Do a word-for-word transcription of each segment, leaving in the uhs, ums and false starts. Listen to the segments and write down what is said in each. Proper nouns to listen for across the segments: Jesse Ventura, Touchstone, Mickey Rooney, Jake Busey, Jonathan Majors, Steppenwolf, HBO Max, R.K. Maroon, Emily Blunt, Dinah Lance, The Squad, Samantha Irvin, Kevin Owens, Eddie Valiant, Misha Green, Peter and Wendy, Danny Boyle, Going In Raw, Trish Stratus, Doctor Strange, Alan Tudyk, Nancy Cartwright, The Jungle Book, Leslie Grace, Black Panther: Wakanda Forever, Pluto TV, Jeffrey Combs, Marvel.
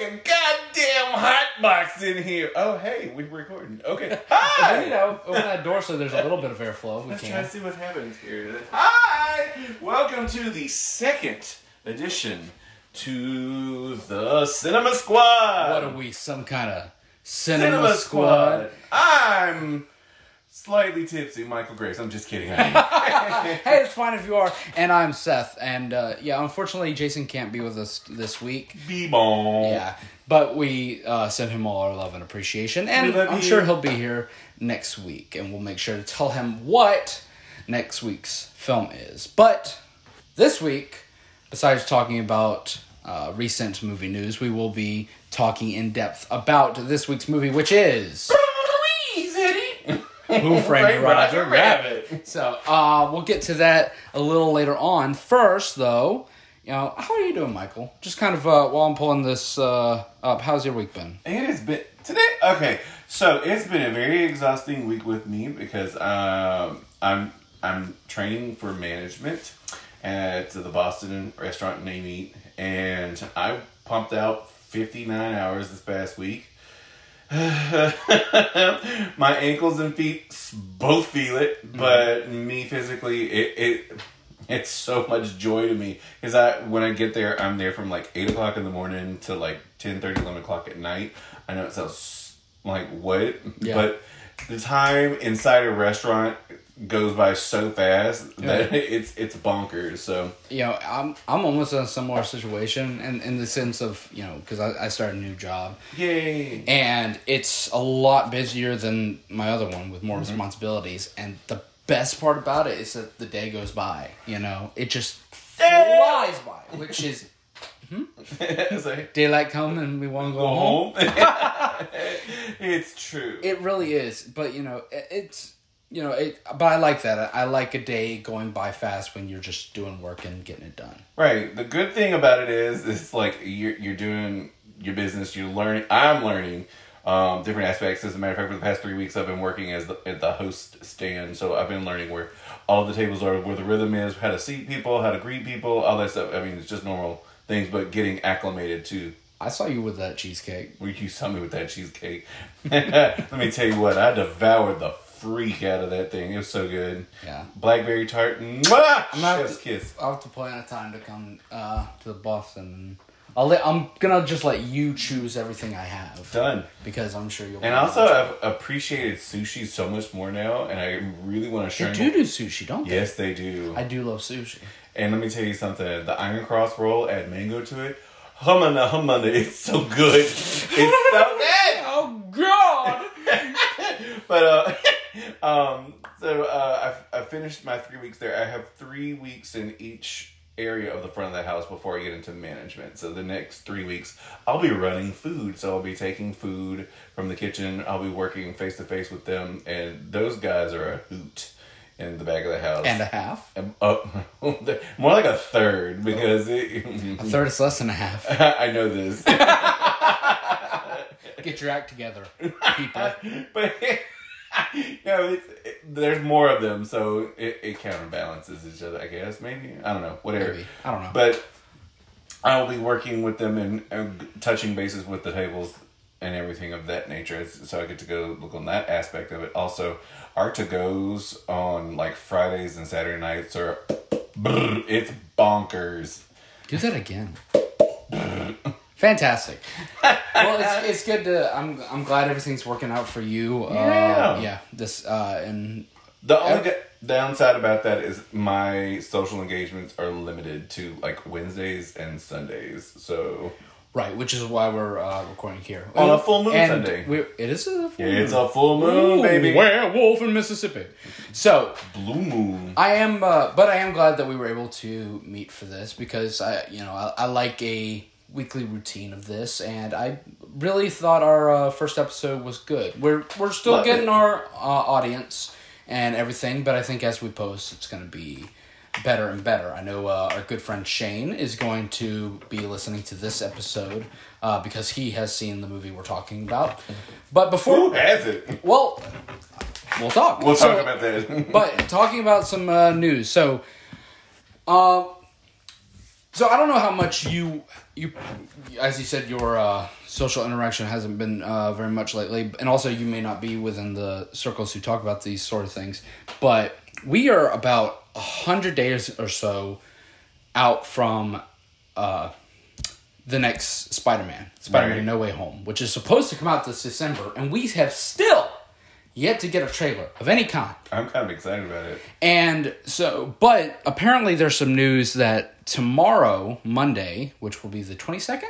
like a goddamn hot box in here. Oh, hey, we're recording. Okay. Hi! You know, open that door so there's a little bit of airflow. We Let's can. try to see what happens here. Hi! Welcome to the second edition to the Cinema Squad. What are we, some kind of Cinema, Cinema Squad? Squad? I'm... slightly tipsy, Michael Graves. I'm just kidding. Hey, it's fine if you are. And I'm Seth. And uh, yeah, unfortunately, Jason can't be with us this week. Be-bong. Yeah, but we uh, send him all our love and appreciation. And I'm you. sure he'll be here next week. And we'll make sure to tell him what next week's film is. But this week, besides talking about uh, recent movie news, we will be talking in depth about this week's movie, which is... Who Framed Roger Rabbit? So, uh, we'll get to that a little later on. First, though, you know, how are you doing, Michael? Just kind of uh, while I'm pulling this uh, up, how's your week been? It has been today. Okay, so it's been a very exhausting week with me because um, I'm I'm training for management at the Boston restaurant Name Eat, and I pumped out fifty-nine hours this past week. My ankles and feet both feel it, but mm-hmm. me physically, it, it it's so much joy to me because I when I get there, I'm there from like eight o'clock in the morning to like ten thirty, eleven o'clock at night. I know it sounds like what, yeah. but the time inside a restaurant goes by so fast that yeah. it's it's bonkers. So you know, I'm I'm almost in a similar situation, and in, in the sense of you know, because I, I started a new job, yay, and it's a lot busier than my other one with more mm-hmm. responsibilities. And the best part about it is that the day goes by. You know, it just flies by, which is. Hmm? Like, daylight come and we want to go, go home. home. It's true. It really is, but you know, it, it's. You know, it, but I like that. I like a day going by fast when you're just doing work and getting it done. Right. The good thing about it is, it's like you're, you're doing your business, you're learning. I'm learning um, different aspects. As a matter of fact, for the past three weeks, I've been working as the, at the host stand. So I've been learning where all the tables are, where the rhythm is, how to seat people, how to greet people, all that stuff. I mean, it's just normal things, but getting acclimated to. I saw you with that cheesecake. Well, you saw me with that cheesecake. Let me tell you what, I devoured the freak out of that thing. It was so good. Yeah. Blackberry tart. Mwah! I'm Chef's to, kiss. I'll have to plan a time to come uh, to Boston. I'll let, I'm going to just let you choose everything I have. Done. Because I'm sure you'll... And also, I've appreciated sushi so much more now, and I really want to share... They do do sushi, don't they? Yes, they do. I do love sushi. And let me tell you something. The Iron Cross roll, add mango to it. Humana, humana. It's so good. It's so good. Oh, God. But, uh... Um, so, uh, I, I finished my three weeks there. I have three weeks in each area of the front of the house before I get into management. So the next three weeks, I'll be running food. So I'll be taking food from the kitchen. I'll be working face to face with them. And those guys are a hoot in the back of the house. And a half? And, uh, more like a third because... Oh. It, a third is less than a half. I know this. Get your act together, people. But... No, it's, it, there's more of them, so it, it counterbalances each other, I guess. Maybe. I don't know. Whatever. Maybe. I don't know. But I'll be working with them and, and touching bases with the tables and everything of that nature. So I get to go look on that aspect of it. Also, our to-goes on like Fridays and Saturday nights are... It's bonkers. Do that again. Fantastic. Well, it's it's good to. I'm I'm glad everything's working out for you. Uh, yeah. Yeah. This uh, and the only d- downside about that is my social engagements are limited to like Wednesdays and Sundays. So. Right, which is why we're uh, recording here on a full moon and Sunday. It is a full moon. It's a full moon, Ooh, baby. Werewolf in Mississippi. So blue moon. I am, uh, but I am glad that we were able to meet for this because I, you know, I, I like a. weekly routine of this, and I really thought our uh, first episode was good. We're we're still Love getting it. our uh, audience and everything, but I think as we post, it's going to be better and better. I know uh, our good friend Shane is going to be listening to this episode uh, because he has seen the movie we're talking about. But before who has it? Well, we'll talk. We'll so, talk about that. But talking about some uh, news, so. Uh, So I don't know how much you, you, as you said, your uh, social interaction hasn't been uh, very much lately. And also you may not be within the circles who talk about these sort of things. But we are about one hundred days or so out from uh, the next Spider-Man, Spider-Man right. No Way Home, which is supposed to come out this December. And we have still yet to get a trailer of any kind. I'm kind of excited about it. And so, but apparently there's some news that tomorrow, Monday, which will be the twenty-second?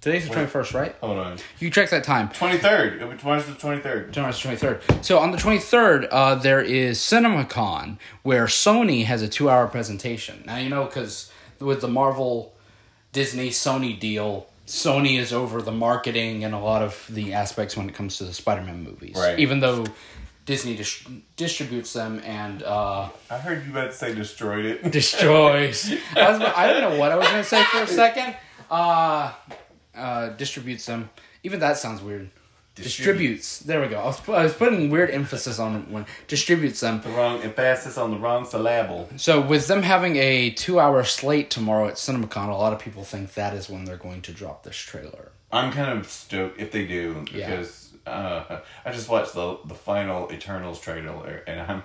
Today's the Wait, twenty-first, right? Hold on. You check that time. twenty-third. Tomorrow's the twenty-third. Tomorrow's the twenty-third. So on the twenty-third, uh, there is CinemaCon, where Sony has a two-hour presentation. Now, you know, because with the Marvel, Disney, Sony deal, Sony is over the marketing and a lot of the aspects when it comes to the Spider-Man movies. Right. Even though Disney dis- distributes them and... Uh, I heard you about to say destroyed it. Destroys. I, was, I don't know what I was going to say for a second. Uh, uh, distributes them. Even that sounds weird. Distributes. distributes. There we go. I was, I was putting weird emphasis on one. Distributes them. The wrong emphasis on the wrong syllable. So with them having a two-hour slate tomorrow at CinemaCon, a lot of people think that is when they're going to drop this trailer. I'm kind of stoked if they do, because yeah. uh, I just watched the the final Eternals trailer, and I'm...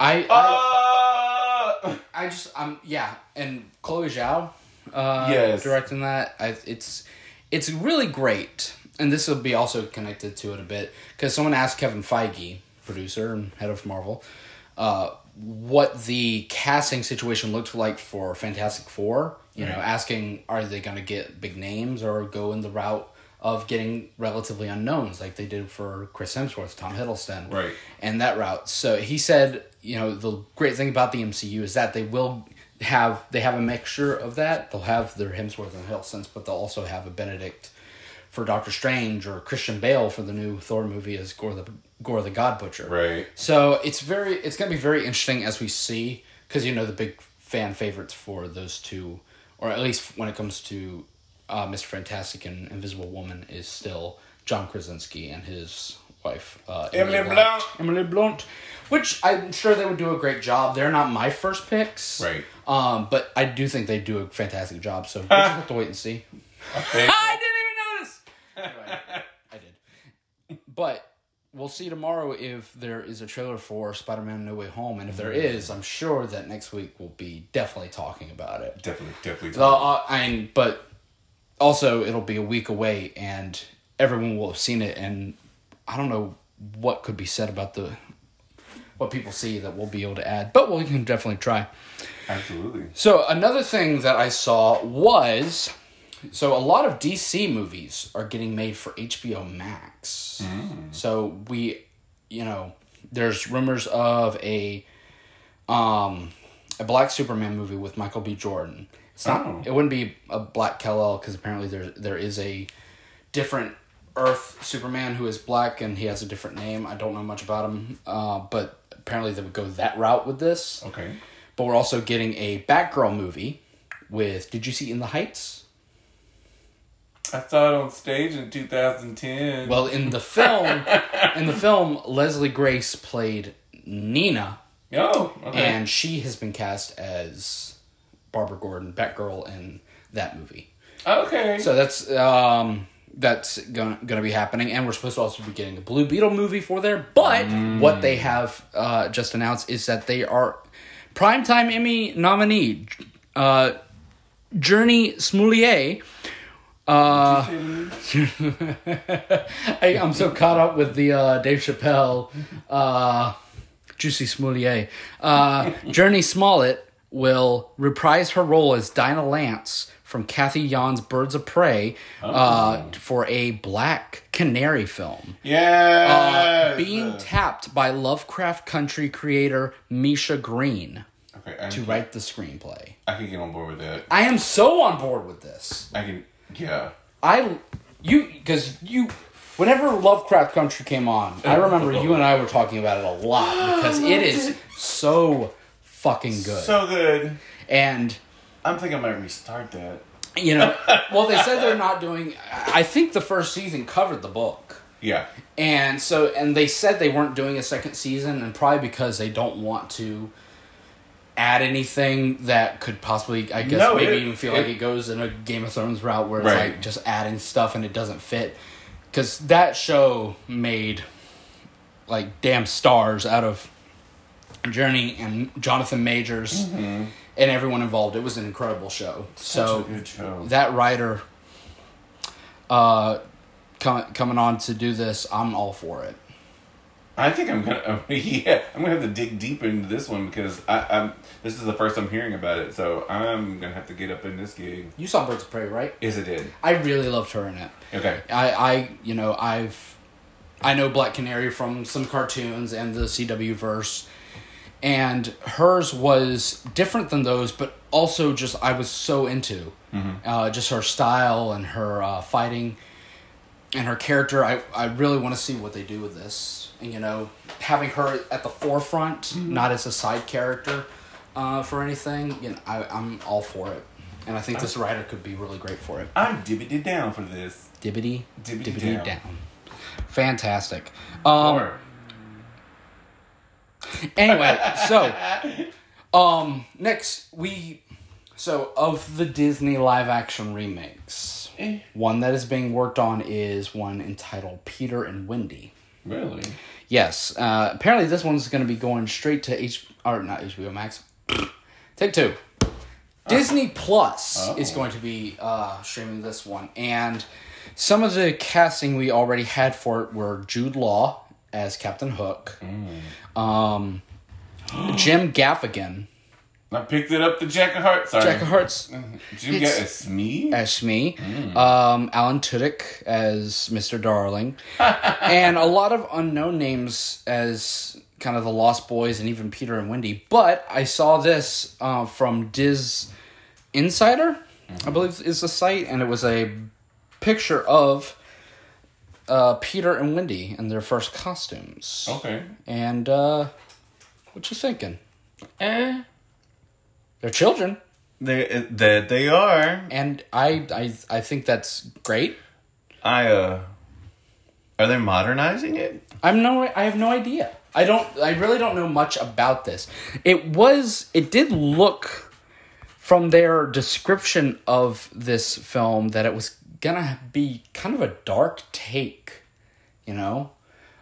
I... I, uh, I just... I'm Yeah, and Chloe Zhao uh, yes. directing that. I, it's It's really great. And this will be also connected to it a bit, because someone asked Kevin Feige, producer and head of Marvel, uh, what the casting situation looked like for Fantastic Four. You right. know, asking, are they going to get big names or go in the route of getting relatively unknowns, like they did for Chris Hemsworth, Tom Hiddleston, right? And that route. So he said, you know, the great thing about the M C U is that they will have they have a mixture of that. They'll have their Hemsworth and Hiddlestons, but they'll also have a Benedict for Doctor Strange, or Christian Bale for the new Thor movie as Gore the Gore the God Butcher. Right. So it's very it's going to be very interesting as we see, because you know the big fan favorites for those two, or at least when it comes to uh, Mister Fantastic and Invisible Woman, is still John Krasinski and his wife uh, Emily, Emily Blunt. Blunt. Emily Blunt, which I'm sure they would do a great job. They're not my first picks, right? Um, but I do think they do a fantastic job. So we'll just have to wait and see. Okay. I didn't. Anyway, I did. But we'll see tomorrow if there is a trailer for Spider-Man No Way Home. And if there is, I'm sure that next week we'll be definitely talking about it. Definitely, definitely. So, uh, I mean, but also, it'll be a week away and everyone will have seen it. And I don't know what could be said about the what people see that we'll be able to add. But we can definitely try. Absolutely. So another thing that I saw was... So a lot of D C movies are getting made for H B O Max. Mm. So we, you know, there's rumors of a, um, a black Superman movie with Michael B. Jordan. It's not. Oh. It wouldn't be a black Kal-El, because apparently there there is a different Earth Superman who is black and he has a different name. I don't know much about him. Uh, but apparently they would go that route with this. Okay. But we're also getting a Batgirl movie with. Did you see In the Heights? I saw it on stage in two thousand ten. Well, in the film, in the film, Leslie Grace played Nina. Oh, okay. And she has been cast as Barbara Gordon, Batgirl, in that movie. Okay. So that's um that's gonna gonna be happening, and we're supposed to also be getting a Blue Beetle movie for there. But mm. what they have uh, just announced is that they are primetime Emmy nominee uh, Journee Smollett. Uh, I, I'm so caught up with the uh, Dave Chappelle uh, Juicy Smollett. Uh, Journee Smollett will reprise her role as Dinah Lance from Kathy Yan's Birds of Prey uh, oh. for a Black Canary film. Yeah, uh, being tapped by Lovecraft Country creator Misha Green. Okay, I to can, write the screenplay. I can get on board with that. I am so on board with this. I can. Yeah. I, you, because you, whenever Lovecraft Country came on, I remember you and I were talking about it a lot, because it is so fucking good. So good. And I'm thinking I might restart that. You know, well, they said they're not doing, I think the first season covered the book. Yeah. And so, and they said they weren't doing a second season, and probably because they don't want to add anything that could possibly, I guess, no, maybe it, even feel it, like it goes in a Game of Thrones route where it's right. like just adding stuff and it doesn't fit. Because that show made like damn stars out of Journee and Jonathan Majors mm-hmm. and everyone involved. It was an incredible show. Such so a good show. That writer uh, com- coming on to do this, I'm all for it. I think I'm gonna yeah I'm gonna have to dig deep into this one because I I'm this is the first I'm hearing about it, so I'm gonna have to get up in this gig. You saw Birds of Prey, right? Yes, I did. I really loved her in it. Okay. I, I you know I've I know Black Canary from some cartoons and the C W verse, and hers was different than those, but also just I was so into mm-hmm. uh, just her style and her uh, fighting and her character. I I really want to see what they do with this. And, you know, having her at the forefront, mm-hmm. not as a side character uh, for anything, you know, I, I'm all for it. And I think I'm, this writer could be really great for it. I'm dibbity down for this. Dibbity, dibbity, dibbity down. down. Fantastic. Um, anyway, so, um, next we, so of the Disney live action remakes, eh. one that is being worked on is one entitled Peter and Wendy. Really? Yes. Uh, apparently, this one's going to be going straight to H or not H B O Max. Take two. Oh. Disney Plus oh. is going to be uh, streaming this one, and some of the casting we already had for it were Jude Law as Captain Hook, mm. um, Jim Gaffigan. I picked it up. The Jack of Hearts. Sorry. Jack of Hearts. Jim Gaffigan as Smee. Mm. Um, Alan Tudyk as Mister Darling, and a lot of unknown names as kind of the Lost Boys and even Peter and Wendy. But I saw this uh, from Diz Insider, mm-hmm. I believe is the site, and it was a picture of uh, Peter and Wendy in their first costumes. Okay. And uh, what you thinking? Eh. They're children. They that they are, and I, I I think that's great. I uh, are they modernizing it? I'm no, I have no idea. I don't. I really don't know much about this. It was. It did look from their description of this film that it was gonna be kind of a dark take. You know,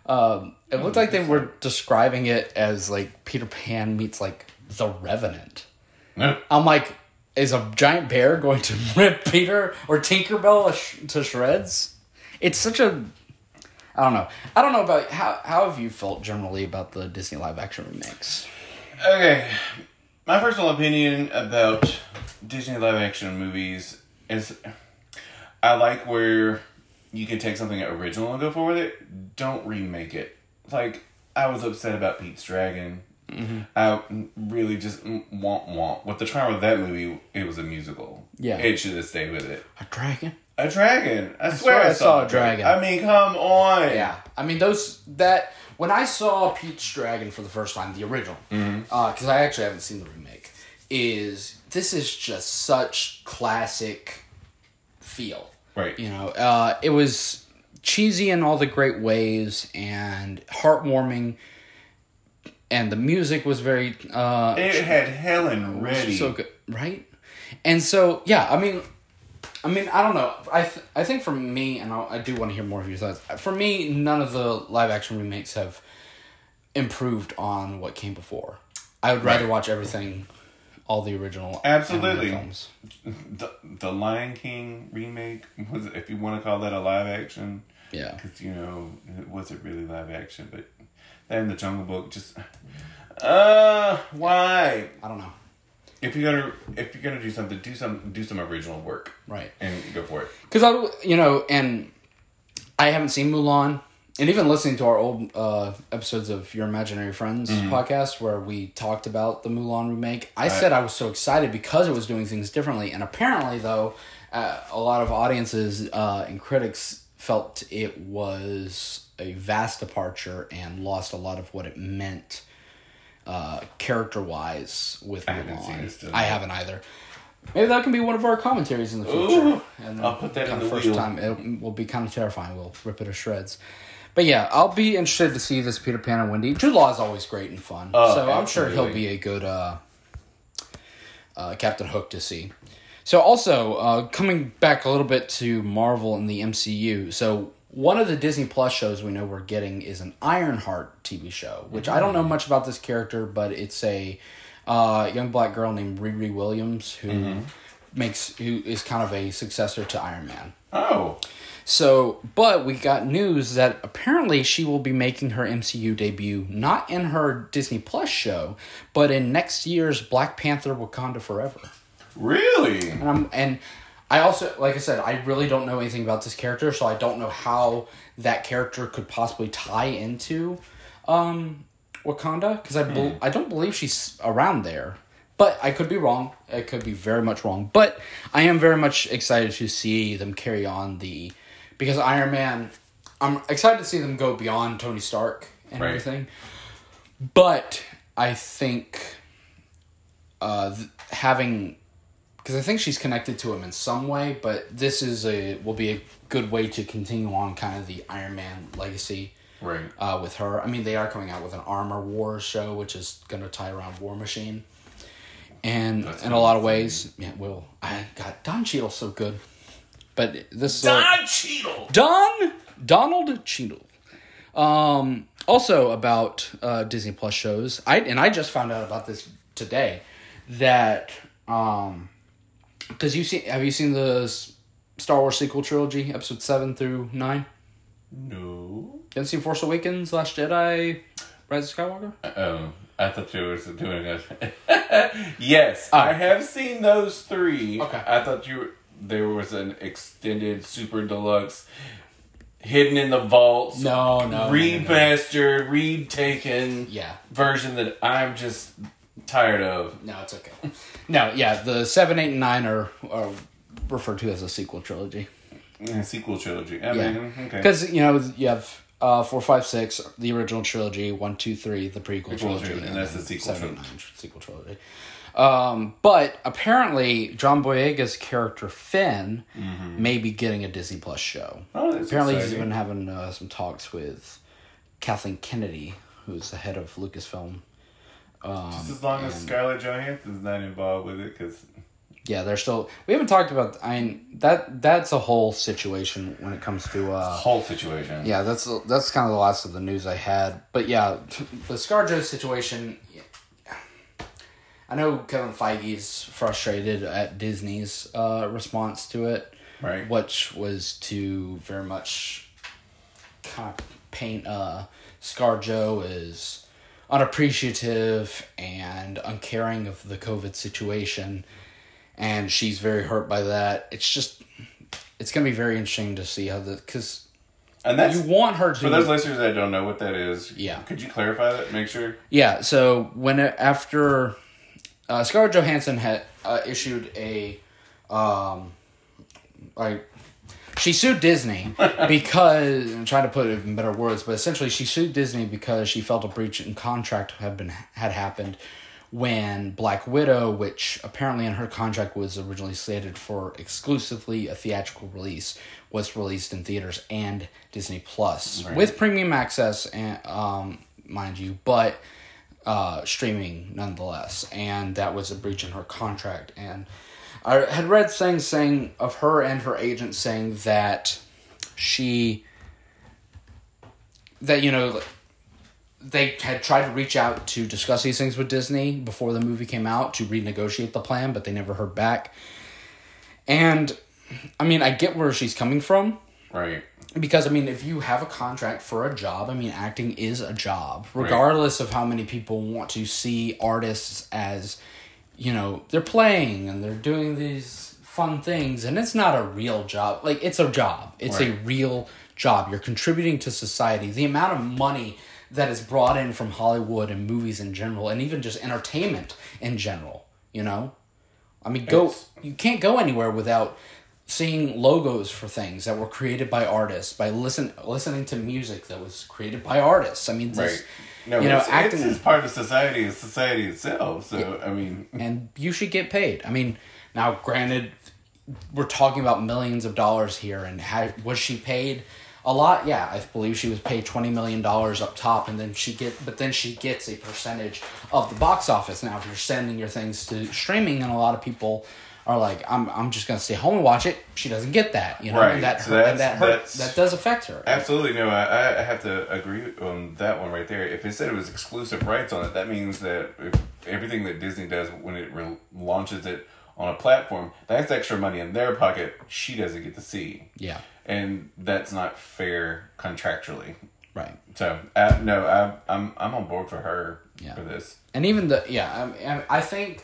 um, it looked like they were describing it as like Peter Pan meets like The Revenant. No. I'm like, is a giant bear going to rip Peter or Tinkerbell sh- to shreds? It's such a... I don't know. I don't know about... How How have you felt generally about the Disney live-action remakes? Okay. My personal opinion about Disney live-action movies is... I like where you can take something original and go forward with it. Don't remake it. Like, I was upset about Pete's Dragon... Mm-hmm. I really just want want. What the trial with that movie? It was a musical. Yeah, it should have stayed with it. A dragon. A dragon. I, I swear, swear I, I saw a dragon. dragon. I mean, come on. Yeah, I mean those that when I saw Pete's Dragon for the first time, the original, because mm-hmm. uh, I actually haven't seen the remake. Is this is just such classic feel, right? You know, uh, it was cheesy in all the great ways and heartwarming. And the music was very... Uh, it had Helen ready. So good, right? And so, yeah, I mean, I mean, I don't know. I th- I think for me, and I'll, I do want to hear more of your thoughts, for me, none of the live-action remakes have improved on what came before. I would rather right. watch everything, all the original Absolutely. films. The, the Lion King remake, was it, if you want to call that a live-action. Yeah. Because, you know, it wasn't really live-action, but... And the Jungle Book, just uh, why? I don't know. If you're gonna if you're gonna do something, do some do some original work, right? And go for it. Because I, you know, and I haven't seen Mulan, and even listening to our old uh, episodes of Your Imaginary Friends mm-hmm. podcast where we talked about the Mulan remake, I right. said I was so excited because it was doing things differently, and apparently, though, uh, a lot of audiences uh, and critics felt it was a vast departure and lost a lot of what it meant uh, character-wise with Mulan. I haven't seen it still. I haven't either. Maybe that can be one of our commentaries in the future. Ooh, and I'll put that in the first wheel. Time, it will be kind of terrifying. We'll rip it to shreds. But yeah, I'll be interested to see this Peter Pan and Wendy. Jude Law is always great and fun. Oh, so absolutely. I'm sure he'll be a good uh, uh, Captain Hook to see. So also, uh, coming back a little bit to Marvel and the M C U, so one of the Disney Plus shows we know we're getting is an Ironheart T V show, which I don't know much about this character, but it's a uh, young black girl named Riri Williams who mm-hmm. makes who is kind of a successor to Iron Man. Oh. So, but we got news that apparently she will be making her M C U debut, not in her Disney Plus show, but in next year's Black Panther: Wakanda Forever. Really? And, I'm, and I also, like I said, I really don't know anything about this character, so I don't know how that character could possibly tie into um, Wakanda, because I, be- mm. I don't believe she's around there. But I could be wrong. I could be very much wrong. But I am very much excited to see them carry on the... Because Iron Man... I'm excited to see them go beyond Tony Stark and right. everything. But I think uh, th- having... Because I think she's connected to him in some way, but this is a will be a good way to continue on kind of the Iron Man legacy right. uh, with her. I mean, they are coming out with an Armor Wars show, which is going to tie around War Machine. And That's in a lot of ways, yeah, well, I got Don Cheadle so good, but this Don uh, Cheadle, Don Donald Cheadle. Um, also about uh, Disney Plus shows, I and I just found out about this today that um, because you see, have you seen the Star Wars sequel trilogy, episode seven through nine? No. You haven't seen Force Awakens, Last Jedi, Rise of Skywalker? Uh oh. I thought you were doing it. Yes, uh, I have seen those three. Okay. I thought you were, there was an extended super deluxe hidden in the vaults. No, no. Remastered, no, no. retaken yeah. version that I'm just tired of. No, it's okay. No, yeah, the seven, eight, and nine are, are referred to as a sequel trilogy. Yeah, sequel trilogy. I yeah. mean, okay. Because, you know, you have... Uh, four, five, six, the original trilogy. One, two, three, the prequel the trilogy, trilogy, and that's the sequel trilogy. Sequel trilogy. Um, but apparently, John Boyega's character Finn mm-hmm. may be getting a Disney Plus show. Oh, that's apparently exciting. He's been having uh, some talks with Kathleen Kennedy, who's the head of Lucasfilm. Um, Just as long and, as Scarlett Johansson's not involved with it, because. Yeah, they're still... We haven't talked about... I mean, that, that's a whole situation when it comes to... Uh, whole situation. Yeah, that's that's kind of the last of the news I had. But yeah, the ScarJo situation... Yeah. I know Kevin Feige's frustrated at Disney's uh, response to it. Right. Which was to very much kind of paint uh, ScarJo as unappreciative and uncaring of the COVID situation... And she's very hurt by that. It's just, it's going to be very interesting to see how the, because you want her to. For those listeners that don't know what that is, yeah. could you clarify that? Make sure. Yeah, so when, after, uh, Scarlett Johansson had uh, issued a, um, like, she sued Disney because, I'm trying to put it in better words, but essentially she sued Disney because she felt a breach in contract had been, had happened. When Black Widow, which apparently in her contract was originally slated for exclusively a theatrical release, was released in theaters and Disney Plus right. with premium access, and um, mind you, but uh, streaming nonetheless. And that was a breach in her contract. And I had read things saying of her and her agent saying that she, that you know. They had tried to reach out to discuss these things with Disney before the movie came out to renegotiate the plan, but they never heard back. And, I mean, I get where she's coming from. Right. Because, I mean, if you have a contract for a job, I mean, acting is a job. Regardless right. of how many people want to see artists as, you know, they're playing and they're doing these fun things. And it's not a real job. Like, it's a job. It's right. a real job. You're contributing to society. The amount of money... that is brought in from Hollywood and movies in general, and even just entertainment in general, you know? I mean, go it's, you can't go anywhere without seeing logos for things that were created by artists, by listen listening to music that was created by artists. I mean, this, right. no, you know, it's, acting... It's part of society, it's society itself, so, yeah. I mean... And you should get paid. I mean, now, granted, we're talking about millions of dollars here, and how, was she paid... a lot, yeah, I believe she was paid twenty million dollars up top, and then she get, but then she gets a percentage of the box office. Now, if you're sending your things to streaming, and a lot of people are like, I'm I'm just going to stay home and watch it, she doesn't get that, you know, right. and that, so hurt, and that, hurt, that does affect her. Absolutely, no, I, I have to agree on that one right there. If it said it was exclusive rights on it, that means that if everything that Disney does when it re- launches it on a platform, that's extra money in their pocket she doesn't get to see. Yeah. And that's not fair contractually. Right. So, I, no, I, I'm I'm on board for her yeah. for this. And even the, yeah, I, I think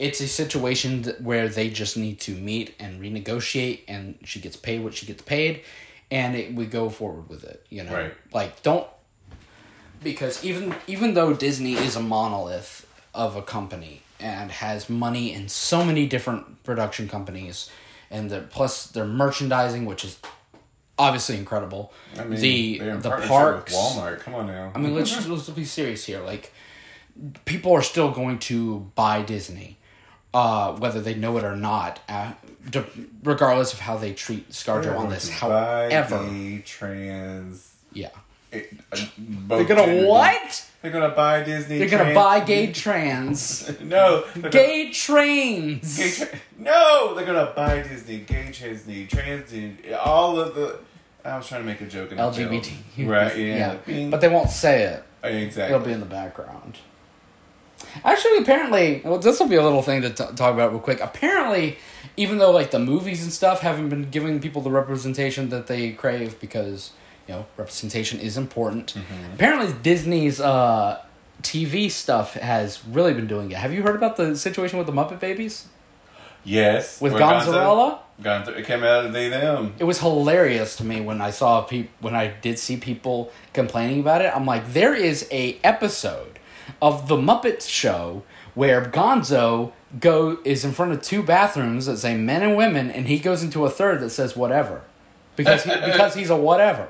it's a situation where they just need to meet and renegotiate, and she gets paid what she gets paid, and it, we go forward with it, you know? Right. Like, don't, because even even though Disney is a monolith of a company and has money in so many different production companies, and the plus their merchandising, which is obviously incredible. I mean, the the parks, with Walmart. Come on now. I mean, let's let's be serious here. Like, people are still going to buy Disney, uh, whether they know it or not, uh, de- regardless of how they treat ScarJo on this. However, buy trans. Yeah. It, uh, they're gonna gender. What? They're gonna buy Disney. They're trans. Gonna buy gay trans. No, gay gonna, trains. Gay tra- no, they're gonna buy Disney, gay Disney, trans, all of the. I was trying to make a joke. And L G B T, joke. Right? Yeah, yeah. But they won't say it. Exactly. It'll be in the background. Actually, apparently, well, this will be a little thing to t- talk about real quick. Apparently, even though like the movies and stuff haven't been giving people the representation that they crave because. You know, representation is important. Mm-hmm. Apparently, Disney's uh, T V stuff has really been doing it. Have you heard about the situation with the Muppet Babies? Yes. With Gonzarella? Gonzo- it came out of they them. It was hilarious to me when I saw pe- when I did see people complaining about it. I'm like, there is a episode of the Muppet Show where Gonzo go is in front of two bathrooms that say men and women, and he goes into a third that says whatever because he, because he's a whatever.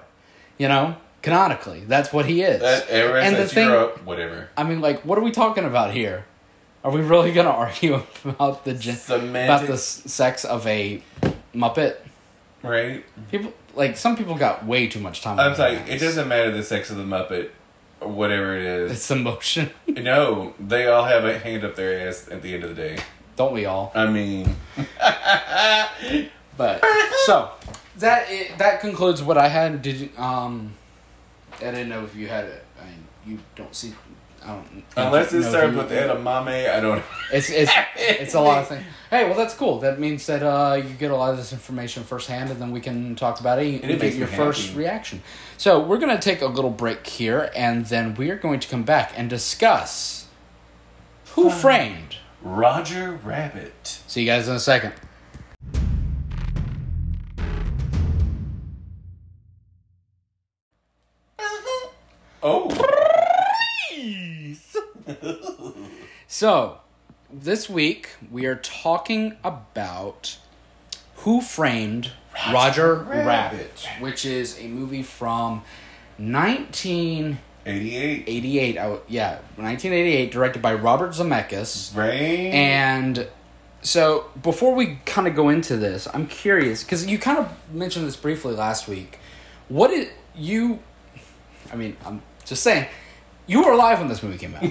You know, canonically, that's what he is. That, and the thing, Europe, whatever. I mean, like, what are we talking about here? Are we really going to argue about the Semantic. about the sex of a Muppet? Right. People like some people got way too much time. I'm sorry, it doesn't matter the sex of the Muppet or whatever it is. It's emotion. No, they all have a hand up their ass at the end of the day. Don't we all? I mean, but so. That it, that concludes what I had. Did you, um, I didn't know if you had it. I mean, you don't see. I don't. Unless it starts with edamame, I don't. It's it's it's a lot of things. Hey, well that's cool. That means that uh, you get a lot of this information firsthand, and then we can talk about it and get your first reaction. So we're gonna take a little break here, and then we are going to come back and discuss Who Framed Roger Rabbit. See you guys in a second. Oh, so this week we are talking about Who Framed Roger, Roger Rabbit, Rabbit, which is a movie from nineteen eighty-eight. eighty-eight, I, yeah, nineteen eighty-eight, directed by Robert Zemeckis. Right. And so before we kind of go into this, I'm curious because you kind of mentioned this briefly last week. What did you? I mean, I'm. Just saying, you were alive when this movie came out.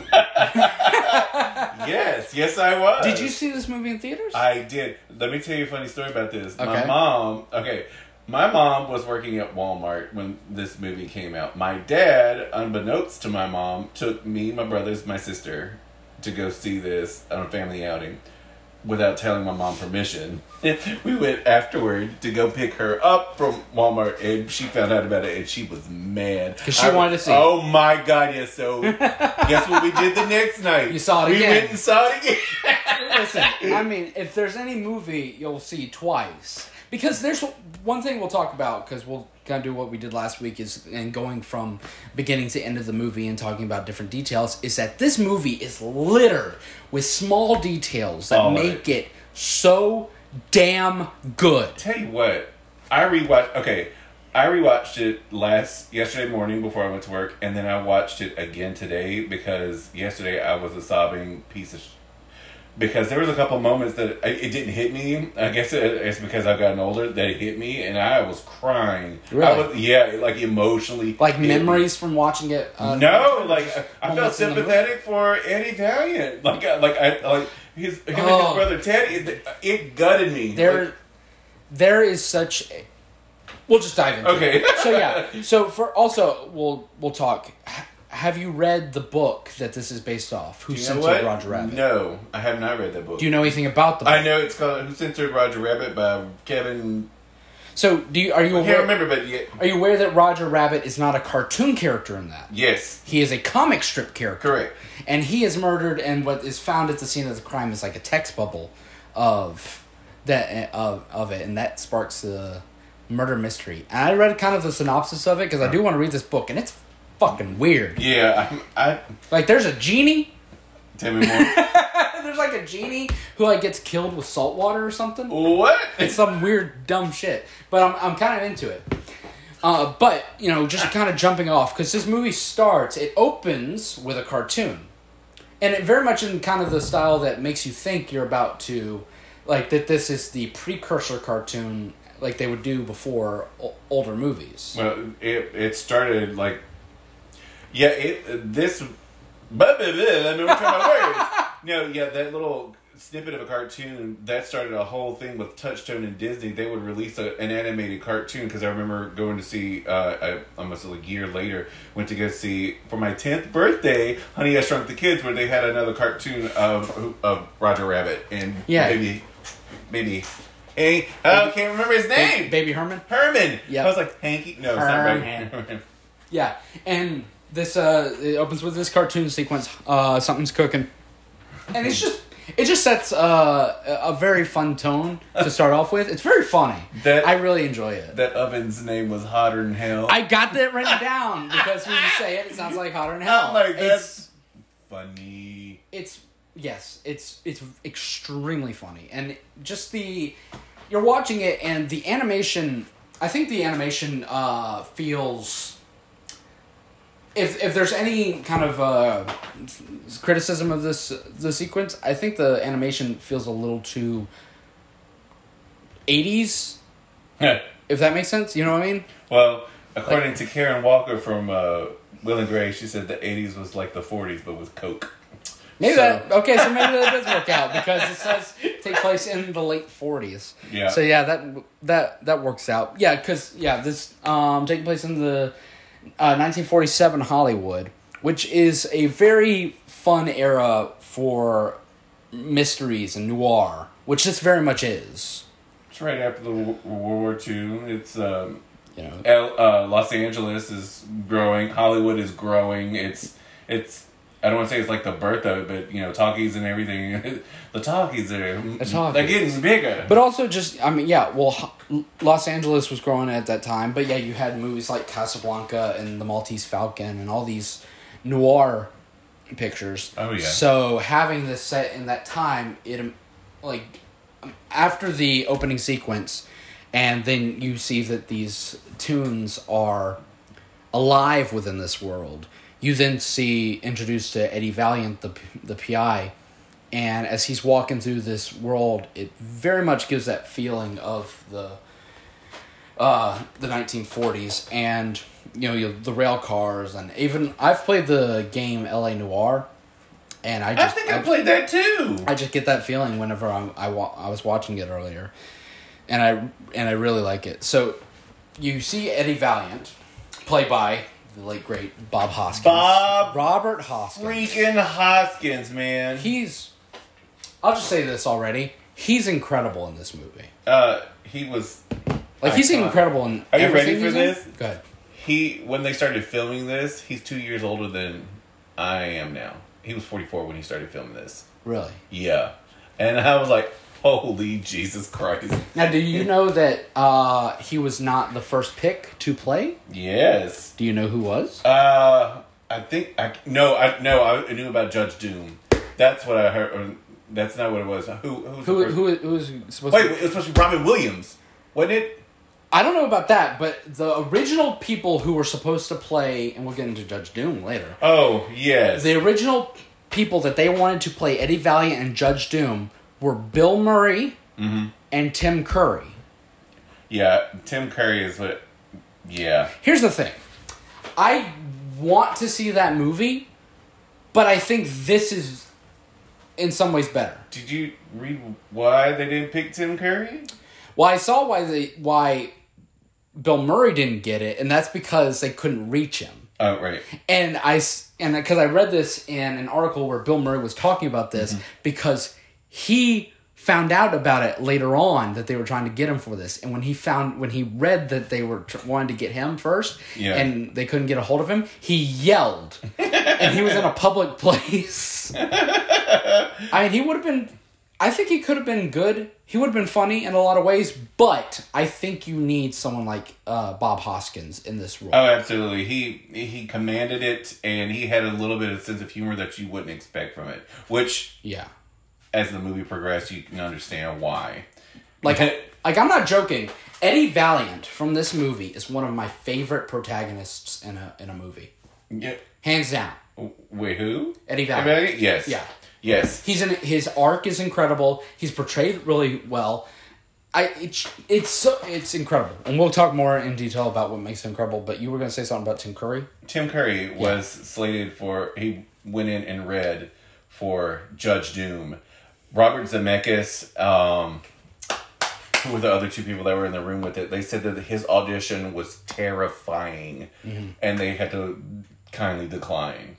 yes, yes I was. Did you see this movie in theaters? I did. Let me tell you a funny story about this. Okay. My mom, okay, my mom was working at Walmart when this movie came out. My dad, unbeknownst to my mom, took me, my brothers, my sister, to go see this on a family outing without telling my mom permission. We went afterward to go pick her up from Walmart, and she found out about it, and she was mad. Because she I, wanted to see Oh, it. My God, yes. So, guess what we did the next night? You saw it we again. We went and saw it again. Listen, I mean, if there's any movie you'll see twice. Because there's one thing we'll talk about, because we'll kind of do what we did last week, is and going from beginning to end of the movie and talking about different details, is that this movie is littered with small details that oh, make right. it so damn good. Tell you what, I rewatched, okay, I rewatched it last, yesterday morning before I went to work, and then I watched it again today, because yesterday I was a sobbing piece of shit. because there was a couple moments that it, it didn't hit me. I guess it, it's because I've gotten older that it hit me, and I was crying. Really? I was, yeah, like emotionally. Like memories me. from watching it. Uh, no, like I, I felt sympathetic for Eddie Valiant. Like, like I like his him oh. and his brother Ted. It, it gutted me. There, like, there is such. A, we'll just dive into. Okay. It. So yeah. So for also we'll we'll talk. Have you read the book that this is based off? Who Censored Roger Rabbit? No, I have not read that book. Do you know anything about the book? I know it's called Who Censored Roger Rabbit by Kevin. So do you, are you? I aware, can't remember, but yeah. Are you aware that Roger Rabbit is not a cartoon character in that? Yes, he is a comic strip character. Correct. And he is murdered, and what is found at the scene of the crime is like a text bubble of that of of it, and that sparks the murder mystery. And I read kind of the synopsis of it because I do want to read this book, and it's. Fucking weird. Yeah, I, I like. There's a genie. Tell me more. There's like a genie who like gets killed with salt water or something. What? It's some weird dumb shit. But I'm I'm kind of into it. Uh, but you know, just kind of jumping off because this movie starts. It opens with a cartoon, and it very much in kind of the style that makes you think you're about to, like that. This is the precursor cartoon, like they would do before o- older movies. Well, it it started like. Yeah, it this. Blah, blah, blah, I mean, we're trying my words. No, yeah, that little snippet of a cartoon that started a whole thing with Touchstone and Disney. They would release a, an animated cartoon because I remember going to see. Uh, I almost like a year later went to go see for my tenth birthday, Honey I Shrunk the Kids, where they had another cartoon of of Roger Rabbit and yeah. Baby, Baby. Hey, I can't remember his name. Baby, Baby Herman. Herman. Yeah, I was like Hanky. No, Herman. It's not right. Yeah, and. This uh, it opens with this cartoon sequence. Uh, something's cooking, and it's just it just sets uh a very fun tone to start off with. It's very funny. That, I really enjoy it. That oven's name was Hotter Than Hell. I got that written down because when you say it, it sounds like Hotter Than Hell. I'm like that's it's, funny. It's yes, it's it's extremely funny, and just the you're watching it and the animation. I think the animation uh feels. If if there's any kind of uh, criticism of this the sequence, I think the animation feels a little too eighties. Yeah. If that makes sense, you know what I mean? Well, according like, to Karen Walker from uh, Will and Grace, she said the eighties was like the forties, but with Coke. Maybe so. that okay, so maybe that does work out because it says take place in the late forties. Yeah. So yeah, that that that works out. Yeah, because yeah, this um taking place in the. Uh, nineteen forty-seven Hollywood, which is a very fun era for mysteries and noir, which this very much is. It's right after the World War Two. It's um, you know, L, uh, Los Angeles is growing, Hollywood is growing. It's it's I don't want to say it's like the birth of it, but you know, talkies and everything. the talkies are the talkies. They're getting bigger. But also just, I mean, yeah, well, Los Angeles was growing at that time. But yeah, you had movies like Casablanca and The Maltese Falcon and all these noir pictures. Oh, yeah. So having this set in that time, it like, after the opening sequence, and then you see that these tunes are alive within this world. You then see introduced to Eddie Valiant, the the P I, and as he's walking through this world, it very much gives that feeling of the uh, the nineteen forties, and you know you, the rail cars, and even I've played the game L A Noire, and I just, I think I, I played that too. I just get that feeling whenever I'm, I wa- I was watching it earlier, and I and I really like it. So you see Eddie Valiant, played by. The late, great Bob Hoskins. Bob Robert Hoskins. Freaking Hoskins, man. He's... I'll just say this already. He's incredible in this movie. Uh, he was... Like, I he's thought. incredible in Are you ready for this? In? Go ahead. He, when they started filming this, he's two years older than I am now. He was forty-four when he started filming this. Really? Yeah. And I was like, holy Jesus Christ. Now, do you know that uh, he was not the first pick to play? Yes. Do you know who was? Uh, I think... I No, I no, I knew about Judge Doom. That's what I heard. That's not what it was. Who who who, who, who was supposed Wait, to... Wait, it was supposed to be Robin Williams, wasn't it? I don't know about that, but the original people who were supposed to play... And we'll get into Judge Doom later. Oh, yes. The original people that they wanted to play Eddie Valiant and Judge Doom were Bill Murray mm-hmm. and Tim Curry. Yeah, Tim Curry is what... Yeah. Here's the thing. I want to see that movie, but I think this is in some ways better. Did you read why they didn't pick Tim Curry? Well, I saw why they why Bill Murray didn't get it, and that's because they couldn't reach him. Oh, right. And I and because I read this in an article where Bill Murray was talking about this mm-hmm. because he found out about it later on that they were trying to get him for this, and when he found when he read that they were tr- wanting to get him first, yeah. and they couldn't get a hold of him, he yelled, and he was in a public place. I mean, he would have been. I think he could have been good. He would have been funny in a lot of ways, but I think you need someone like uh, Bob Hoskins in this role. Oh, absolutely. He he commanded it, and he had a little bit of sense of humor that you wouldn't expect from it. Which, yeah, as the movie progressed, you can understand why. Like, like I'm not joking. Eddie Valiant from this movie is one of my favorite protagonists in a in a movie. Yeah, hands down. Wait, who? Eddie Valiant. Eddie Valiant? Yes. Yeah. Yes, he's in his arc is incredible. He's portrayed really well. I it's it's so, it's incredible, and we'll talk more in detail about what makes him incredible. But you were going to say something about Tim Curry. Tim Curry yeah. was slated for he went in and read for Judge Doom. Robert Zemeckis, um, who were the other two people that were in the room with it? They said that his audition was terrifying, mm-hmm. and they had to kindly decline.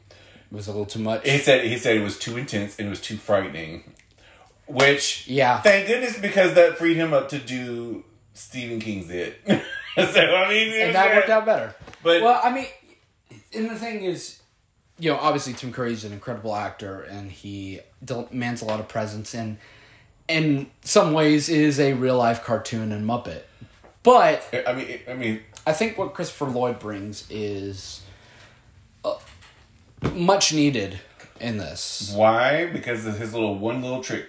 It was a little too much. He said he said it was too intense and it was too frightening. Which, yeah. thank goodness, because that freed him up to do Stephen King's It. so, I mean... And that worked out better. But Well, I mean, and the thing is, you know, obviously Tim Curry's an incredible actor and he demands a lot of presence and in some ways is a real-life cartoon and Muppet. But... I mean... I mean... I think what Christopher Lloyd brings is... Uh, much needed in this. Why? Because of his little one little trick.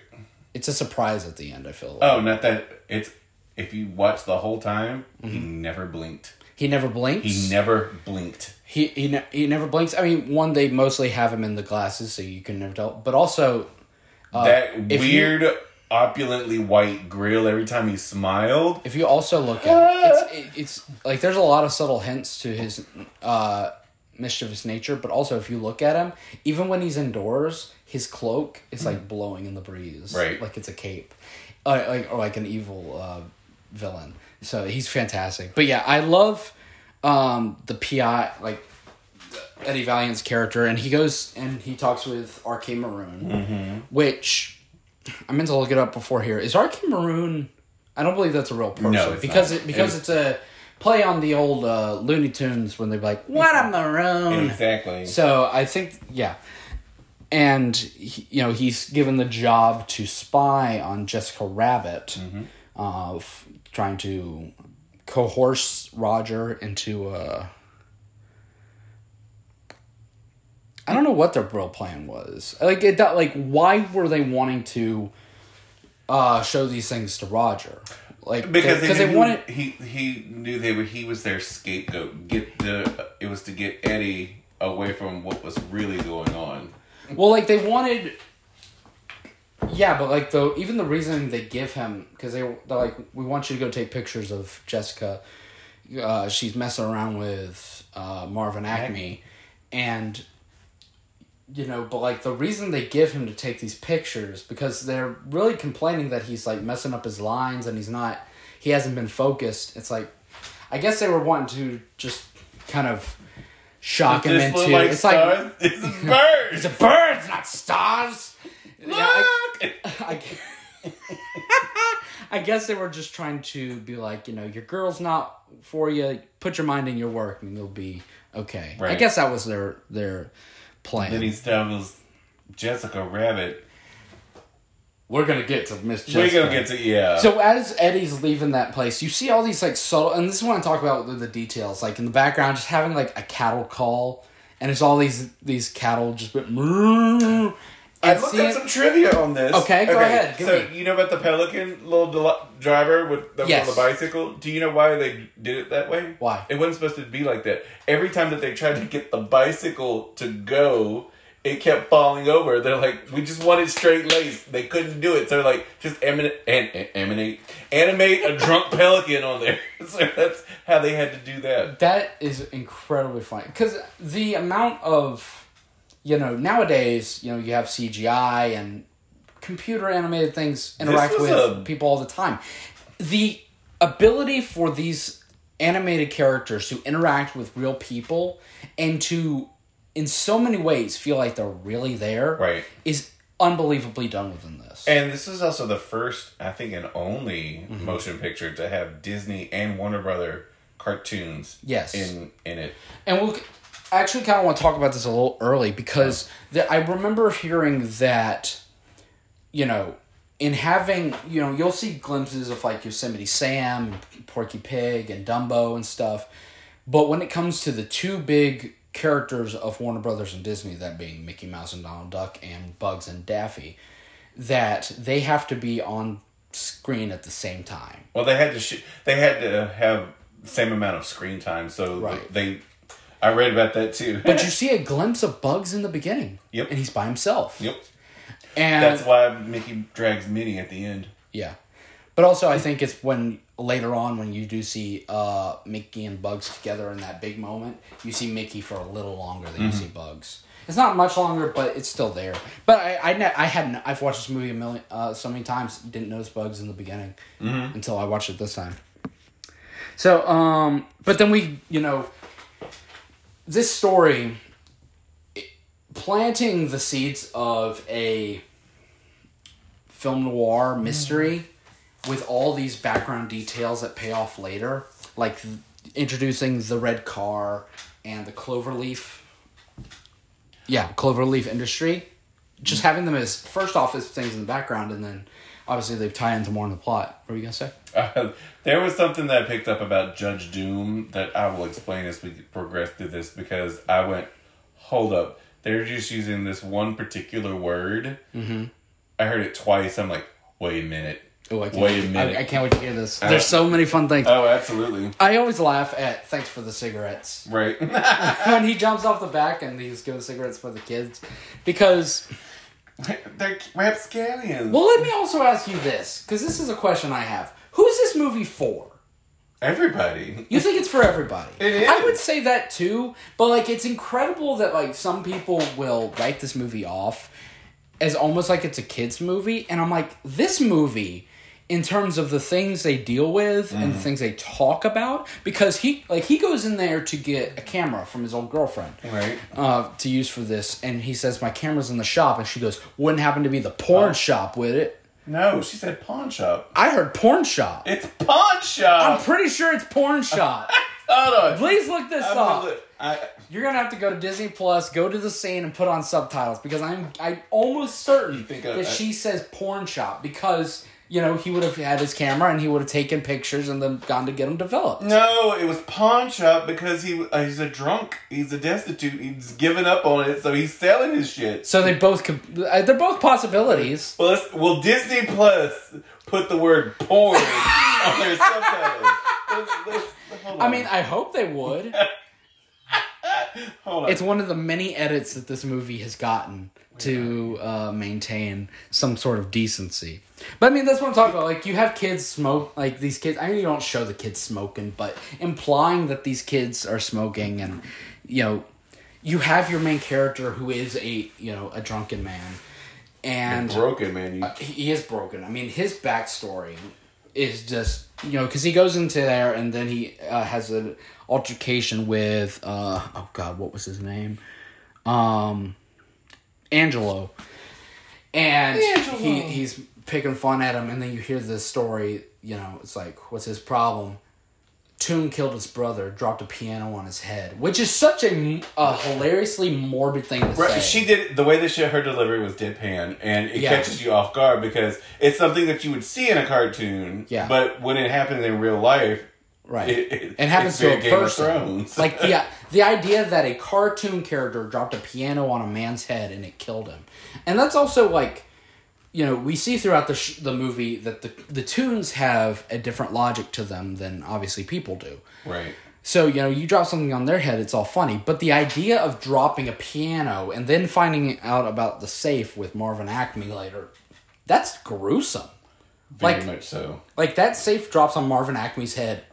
It's a surprise at the end, I feel like. Oh, not that. It's if you watch the whole time, mm-hmm. he never blinked. He never blinks? He never blinked. He he, ne- he never blinks. I mean, one, they mostly have him in the glasses, so you can never tell. But also... Uh, that weird, you, opulently white grill every time he smiled. If you also look at it, it's, it, it's... Like, there's a lot of subtle hints to his... Uh, mischievous nature, but also if you look at him, even when he's indoors, his cloak is like blowing in the breeze, right? Like it's a cape, uh, like or like an evil uh, villain. So he's fantastic. But yeah, I love um, the P I, like Eddie Valiant's character, and he goes and he talks with R K. Maroon, mm-hmm. which I meant to look it up before here. Is R K. Maroon? I don't believe that's a real person. No, it's because not. it because it it's a. play on the old uh, Looney Tunes when they're like, what a maroon! Exactly. So I think, yeah. And, he, you know, he's given the job to spy on Jessica Rabbit, mm-hmm. uh, f- trying to coerce Roger into a... I don't know what their real plan was. Like, it, like why were they wanting to uh, show these things to Roger? Like, because they, they knew, wanted he he knew they were he was their scapegoat. Get the it was to get Eddie away from what was really going on. Well, like they wanted, yeah, but like the even the reason they give him because they they're like we want you to go take pictures of Jessica. Uh, she's messing around with uh, Marvin Acme, and you know, but like the reason they give him to take these pictures because they're really complaining that he's like messing up his lines and he's not, he hasn't been focused. It's like, I guess they were wanting to just kind of shock him into. Like it's stars? Like it's a bird. It's a bird. It's not stars. Look. Yeah, I, I, I guess they were just trying to be like, you know, your girl's not for you. Put your mind in your work and you'll be okay. Right. I guess that was their their. Plan. Then he stumbles Jessica Rabbit. We're going to get to Miss Jessica. We're going to get to, yeah. So as Eddie's leaving that place, you see all these, like, subtle... And this is what I talk about with the details. Like, in the background, just having, like, a cattle call. And it's all these these cattle just... And I looked up some trivia on this. Okay, go okay. ahead. Give so, me. You know about the pelican little del- driver with the, yes. on the bicycle? Do you know why they did it that way? Why? It wasn't supposed to be like that. Every time that they tried to get the bicycle to go, it kept falling over. They're like, we just wanted straight lace. They couldn't do it. So they're like, just emanate, an, an, emanate, animate a drunk pelican on there. So that's how they had to do that. That is incredibly funny. Because the amount of, you know, nowadays, you know, you have C G I and computer animated things interact with a... people all the time. The ability for these animated characters to interact with real people and to... in so many ways, feel like they're really there. Right. Is unbelievably done within this. And this is also the first, I think, and only mm-hmm. motion picture to have Disney and Warner Brother cartoons. Yes. In in it. And we'll I actually kind of want to talk about this a little early because yeah. the, I remember hearing that, you know, in having, you know, you'll see glimpses of like Yosemite Sam, Porky Pig, and Dumbo and stuff. But when it comes to the two big characters of Warner Brothers and Disney, that being Mickey Mouse and Donald Duck and Bugs and Daffy, that they have to be on screen at the same time. Well, they had to sh- they had to have the same amount of screen time, so right. they I read about that too. But you see a glimpse of Bugs in the beginning. Yep. And he's by himself. Yep. And that's why Mickey drags Minnie at the end. Yeah. But also I think it's when later on, when you do see uh, Mickey and Bugs together in that big moment, you see Mickey for a little longer than mm-hmm. you see Bugs. It's not much longer, but it's still there. But I, I, I hadn't. I've watched this movie a million, uh, so many times. Didn't notice Bugs in the beginning mm-hmm. until I watched it this time. So, um, but then we, you know, this story it, planting the seeds of a film noir mystery. Mm-hmm. With all these background details that pay off later, like th- introducing the red car and the Cloverleaf, yeah, Cloverleaf industry, just having them as first off as things in the background, and then obviously they tie into more in the plot. What were you gonna say? Uh, there was something that I picked up about Judge Doom that I will explain as we progress through this because I went, hold up, they're just using this one particular word. Mm-hmm. I heard it twice. I'm like, wait a minute. Oh, I can't, wait a minute. I, I can't wait to hear this. There's so many fun things. Oh, absolutely. I always laugh at thanks for the cigarettes. Right. When he jumps off the back and he's giving cigarettes for the kids. Because... they're rapscallions. Well, let me also ask you this. Because this is a question I have. Who's this movie for? Everybody. You think it's for everybody. It is. I would say that too. But like, it's incredible that like some people will write this movie off as almost like it's a kid's movie. And I'm like, this movie... in terms of the things they deal with mm. and the things they talk about, because he like he goes in there to get a camera from his old girlfriend, right? Uh, to use for this, and he says, "My camera's in the shop," and she goes, "Wouldn't happen to be the porn oh. shop, would it?" No, she said pawn shop. I heard porn shop. It's pawn shop. I'm pretty sure it's porn shop. Hold on. Please look this I'm up. Look. I... You're gonna have to go to Disney Plus, go to the scene, and put on subtitles because I'm I'm almost certain that I... she says porn shop because. You know, he would have had his camera and he would have taken pictures and then gone to get them developed. No, it was pawn shop because he uh, he's a drunk. He's a destitute. He's given up on it, so he's selling his shit. So they both comp- they're both possibilities. Well, let's, well, Disney Plus put the word porn on their subtitles. Let's, let's, hold on. I mean, I hope they would. Hold on. It's one of the many edits that this movie has gotten to uh, maintain some sort of decency. But I mean, that's what I'm talking about. Like, you have kids smoke, like these kids, I mean, you don't show the kids smoking, but implying that these kids are smoking and, you know, you have your main character who is a, you know, a drunken man. And You're broken, man. You... Uh, he is broken. I mean, his backstory is just, you know, because he goes into there and then he uh, has an altercation with, uh, oh God, what was his name? Um... Angelo, and Angelo. He, he's picking fun at him, and then you hear this story, you know, it's like, what's his problem? Toon killed his brother, dropped a piano on his head, which is such a, a hilariously morbid thing to right. say. She did, the way that she, her delivery was deadpan, and it yeah. catches you off guard, because it's something that you would see in a cartoon, yeah. but when it happens in real life, right, it, it, it happens to a person. Like the the idea that a cartoon character dropped a piano on a man's head and it killed him, and that's also like, you know, we see throughout the sh- the movie that the the tunes have a different logic to them than obviously people do. Right. So, you know, you drop something on their head, it's all funny. But the idea of dropping a piano and then finding out about the safe with Marvin Acme later, that's gruesome. Very like, much so. Like, that safe drops on Marvin Acme's head,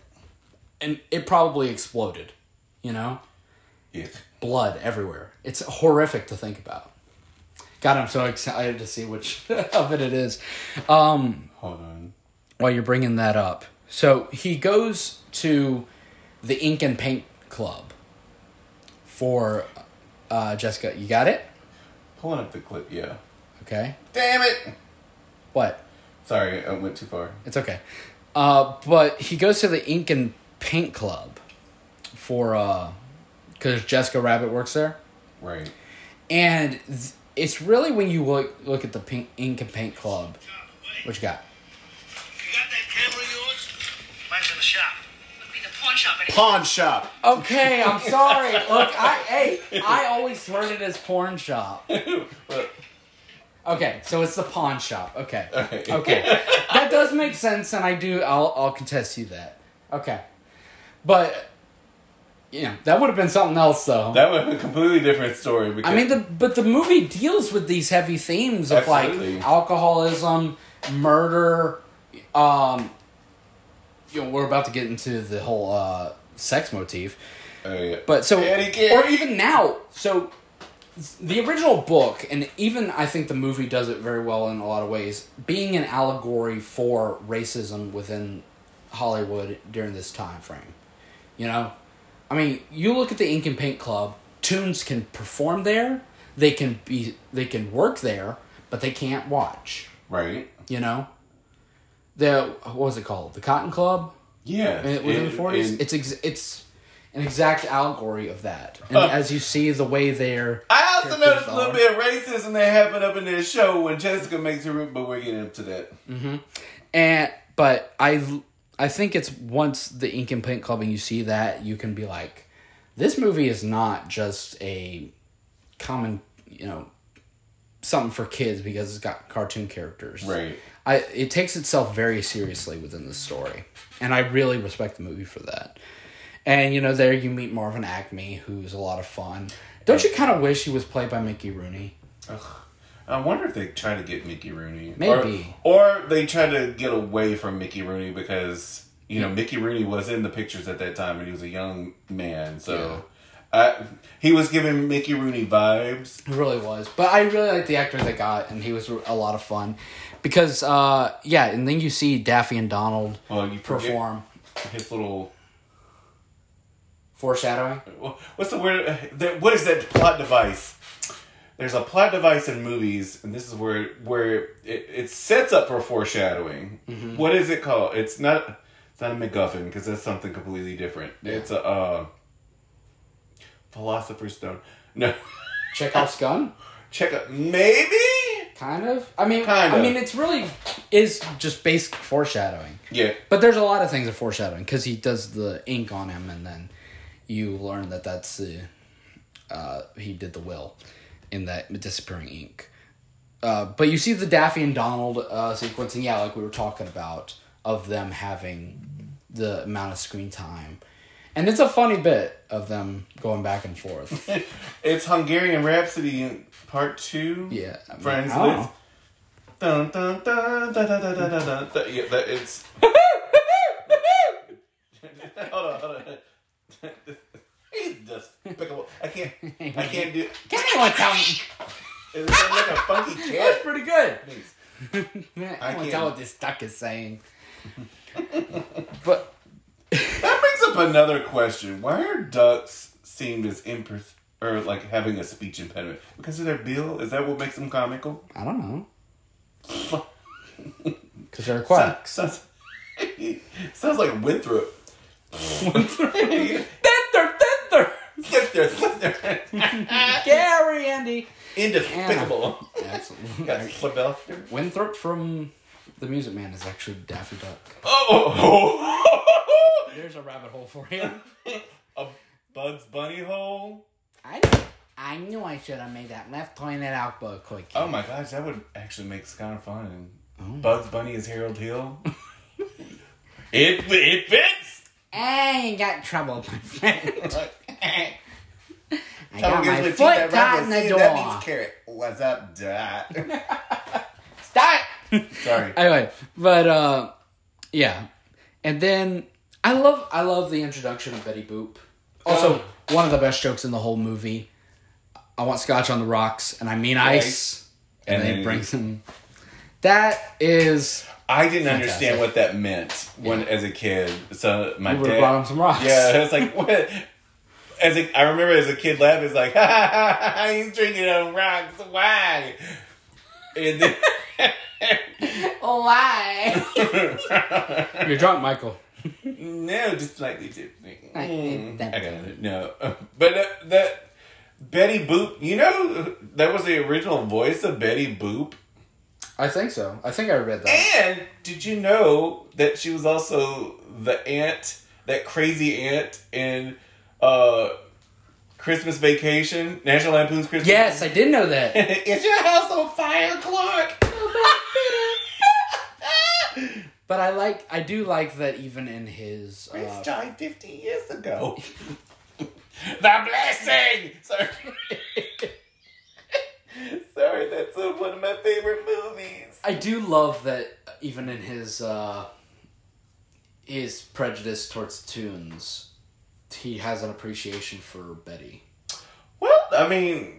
and it probably exploded, you know? Yeah. Blood everywhere. It's horrific to think about. God, I'm so excited to see which of it it is. Um, Hold on. While you're bringing that up. So, he goes to the Ink and Paint Club for uh, Jessica. You got it? Pulling up the clip, yeah. Okay. Damn it! What? Sorry, I went too far. It's okay. Uh, but he goes to the Ink and Paint Club for, uh, because Jessica Rabbit works there. Right. And th- it's really when you look look at the pink, Ink and Paint Club. What you got? You got that camera of yours? Mine's in the shop. Pawn shop. Anyway. Pawn shop. Okay, I'm sorry. Look, I hey, I always heard it as porn shop. Okay, so it's the pawn shop. Okay, okay, that does make sense, and I do. I'll I'll contest you that. Okay, but you know that would have been something else, though. That would have been a completely different story. Because I mean, the but the movie deals with these heavy themes of absolutely. Like alcoholism, murder, um. You know, we're about to get into the whole uh, sex motif. Oh, yeah. But so, or even now, so the original book, and even I think the movie does it very well in a lot of ways, being an allegory for racism within Hollywood during this time frame. You know? I mean, you look at the Ink and Paint Club, Toons can perform there, they can be, they can work there, but they can't watch. Right. You know? The, what was it called? The Cotton Club? Yeah. In, within and, the forties? It's ex, it's an exact allegory of that. And uh, as you see the way they're... I also noticed a little bit of racism that happened up in their show when Jessica makes her room, but we're getting up to that. Mm-hmm. And, but I, I think it's once the Ink and Paint Club and you see that, you can be like, this movie is not just a common, you know, something for kids because it's got cartoon characters. Right. I, it takes itself very seriously within the story. And I really respect the movie for that. And, you know, there you meet Marvin Acme, who's a lot of fun. Don't you kind of wish he was played by Mickey Rooney? Ugh. I wonder if they try to get Mickey Rooney. Maybe. Or, or they try to get away from Mickey Rooney because, you know, Mickey Rooney was in the pictures at that time and he was a young man. So yeah. I, he was giving Mickey Rooney vibes. He really was. But I really liked the actor they got and he was a lot of fun. Because, uh, yeah, and then you see Daffy and Donald well, you perform. His little... Foreshadowing? What's the word? What is that plot device? There's a plot device in movies, and this is where where it, it sets up for foreshadowing. Mm-hmm. What is it called? It's not, it's not a MacGuffin, because that's something completely different. Yeah. It's a uh, Philosopher's Stone. No. Chekhov's gun? Check up, maybe? Kind of. I mean, kind of. I mean, it's really is just basic foreshadowing. Yeah. But there's a lot of things of foreshadowing because he does the ink on him, and then you learn that that's the uh, he did the will in that disappearing ink. Uh, but you see the Daffy and Donald uh, sequence, and yeah, like we were talking about of them having the amount of screen time. And it's a funny bit of them going back and forth. It's Hungarian Rhapsody part two. Yeah. I mean, Friends List. Dun, dun, dun, dun, dun, dun, dun, dun, dun. Yeah, that it's... hold on, hold on. He's despicable. I can't, I can't do... Can anyone tell me? It sounds like a funky cat. That's pretty good. I, I can't tell what this duck is saying. But... That brings up another question. Why are ducks seemed as imperfect or like having a speech impediment? Because of their bill? Is that what makes them comical? I don't know. Because they're aquatic. Sounds, sounds, sounds like Winthrop. Winthrop? Tenther, tenther! Tenther, tenther! Gary, Andy! Indespicable. Absolutely. Got to slip out there. Winthrop from The Music Man is actually Daffy Duck. Oh! There's a rabbit hole for you. A Bugs Bunny hole? I I knew I should have made that left point at Outback quick. Oh my gosh, that would actually make kind of fun. Oh. Bugs Bunny is Harold Hill. it, it fits! I ain't got trouble, my friend. I got my foot caught in the door. That means carrot. What's up, Dot? Stop! Sorry. Anyway, but, uh, yeah. And then, I love I love the introduction of Betty Boop. Also, oh. one of the best jokes in the whole movie. I want scotch on the rocks, and I mean ice. Right. And, and then it brings him... That is... I didn't fantastic. understand what that meant when, yeah. as a kid. So my you dad brought him some rocks. Yeah, I was like, what? As a, I remember as a kid, laughing, it's like, ha ha ha, he's drinking on rocks. Why? And then, why? You're drunk, Michael. No, just slightly tipsy. I mm, got it. No, but uh, that Betty Boop. You know, that was the original voice of Betty Boop. I think so. I think I read that. And did you know that she was also the aunt, that crazy aunt in uh, Christmas Vacation, National Lampoon's Christmas Yes, Vacation? I did know that. Is your house on fire, Clark? But I like, I do like that even in his... Uh, Prince died fifty years ago. The blessing! Sorry. Sorry, that's one of my favorite movies. I do love that even in his uh, his prejudice towards tunes, he has an appreciation for Betty. Well, I mean,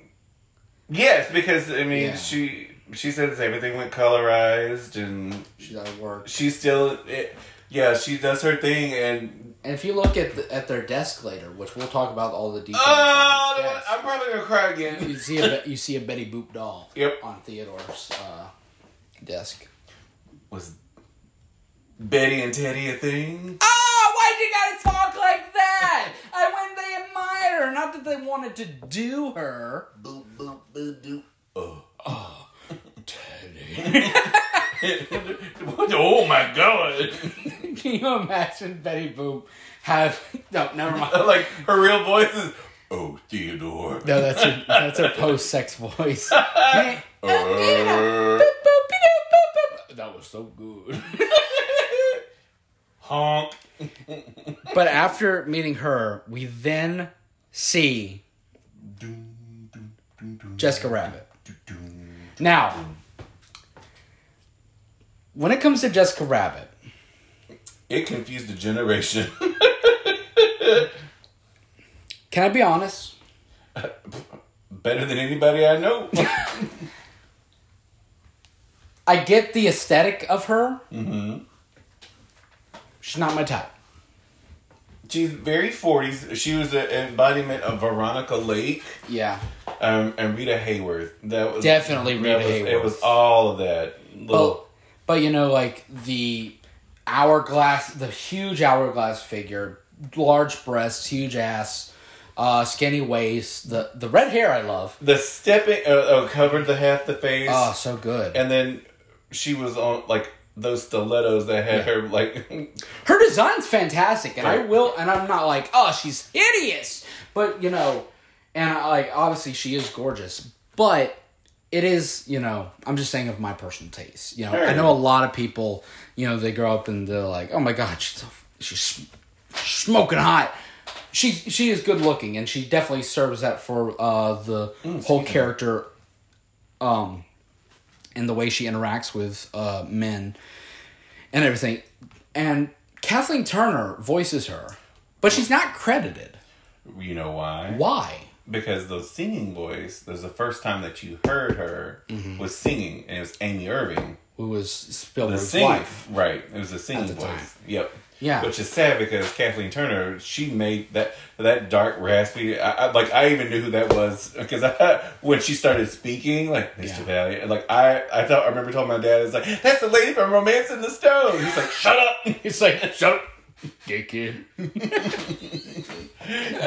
yes, because I mean yeah. she she says everything went colorized and she's out of work. She still, it, yeah, she does her thing and. And if you look at the, at their desk later, which we'll talk about all the details. Oh, on desk, I'm probably gonna cry again. You see a you see a Betty Boop doll. Yep. On Theodore's uh, desk. Was Betty and Teddy a thing? Oh, why'd you gotta talk like that? I when they admire her, not that they wanted to do her. Boop boop boop doop. Oh, oh, Teddy. Oh my god. Can you imagine Betty Boop have... No, never mind. Like, her real voice is, oh, Theodore. No, that's her, that's her post-sex voice. uh, that was so good. Honk. But after meeting her, we then see Jessica Rabbit. Now, when it comes to Jessica Rabbit, it confused a generation. Can I be honest? Uh, better than anybody I know. I get the aesthetic of her. Mm-hmm. She's not my type. She's very forties. She was an embodiment of Veronica Lake. Yeah. Um, and Rita Hayworth. That was definitely Rita that was, Hayworth. It was all of that. Little, but, but you know, like the hourglass, the huge hourglass figure, large breasts, huge ass, uh, skinny waist, the the red hair I love. The stepping, uh, oh, covered the half the face. Oh, so good. And then she was on, like, those stilettos that had yeah. her, like... Her design's fantastic, and right. I will, and I'm not like, oh, she's hideous, but, you know, and, I, like, obviously she is gorgeous, but... It is, you know, I'm just saying of my personal taste. You know, sure. I know a lot of people, you know, they grow up and they're like, oh my God, she's, so, she's smoking hot. She, she is good looking and she definitely serves that for uh, the mm, whole character um, and the way she interacts with uh, men and everything. And Kathleen Turner voices her, but she's not credited. You know why? Why? Because the singing voice, there's the first time that you heard her mm-hmm. was singing, and it was Amy Irving, who was Spielberg's wife, right? It was a singing voice. Time. Yep. Yeah. Which is sad because Kathleen Turner, she made that that dark raspy. I, I, like I even knew who that was because when she started speaking, like Mister Yeah. Valiant, like I, I thought I remember telling my dad, it's like that's the lady from Romance in the Stone. He's like, shut up. He's like, shut up. Dickhead.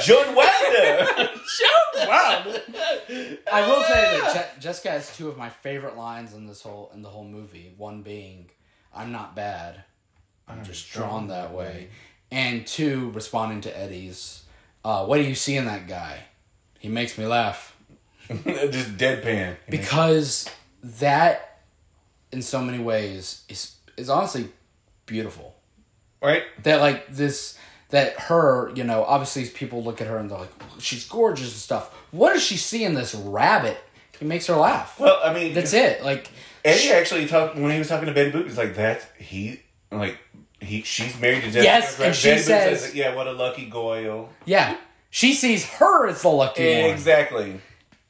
John Wilder. John Wilder. I will say that Je- Jessica has two of my favorite lines in this whole in the whole movie. One being, "I'm not bad. I'm, I'm just drawn that way," and two, responding to Eddie's, uh, "What do you see in that guy? He makes me laugh." Just deadpan. Because that, in so many ways, is is honestly beautiful. Right? That, like, this... that her, you know, obviously people look at her and they're like, she's gorgeous and stuff. What does she see in this rabbit? It makes her laugh. Well, I mean, that's it. Like, Eddie she, actually talked when he was talking to Betty Boop. He's like, that's he, like he, she's married to Jessica. Yes, Rabbit. And she Betty says, says, "Yeah, what a lucky goyle." Yeah, she sees her as the lucky exactly. one. Exactly.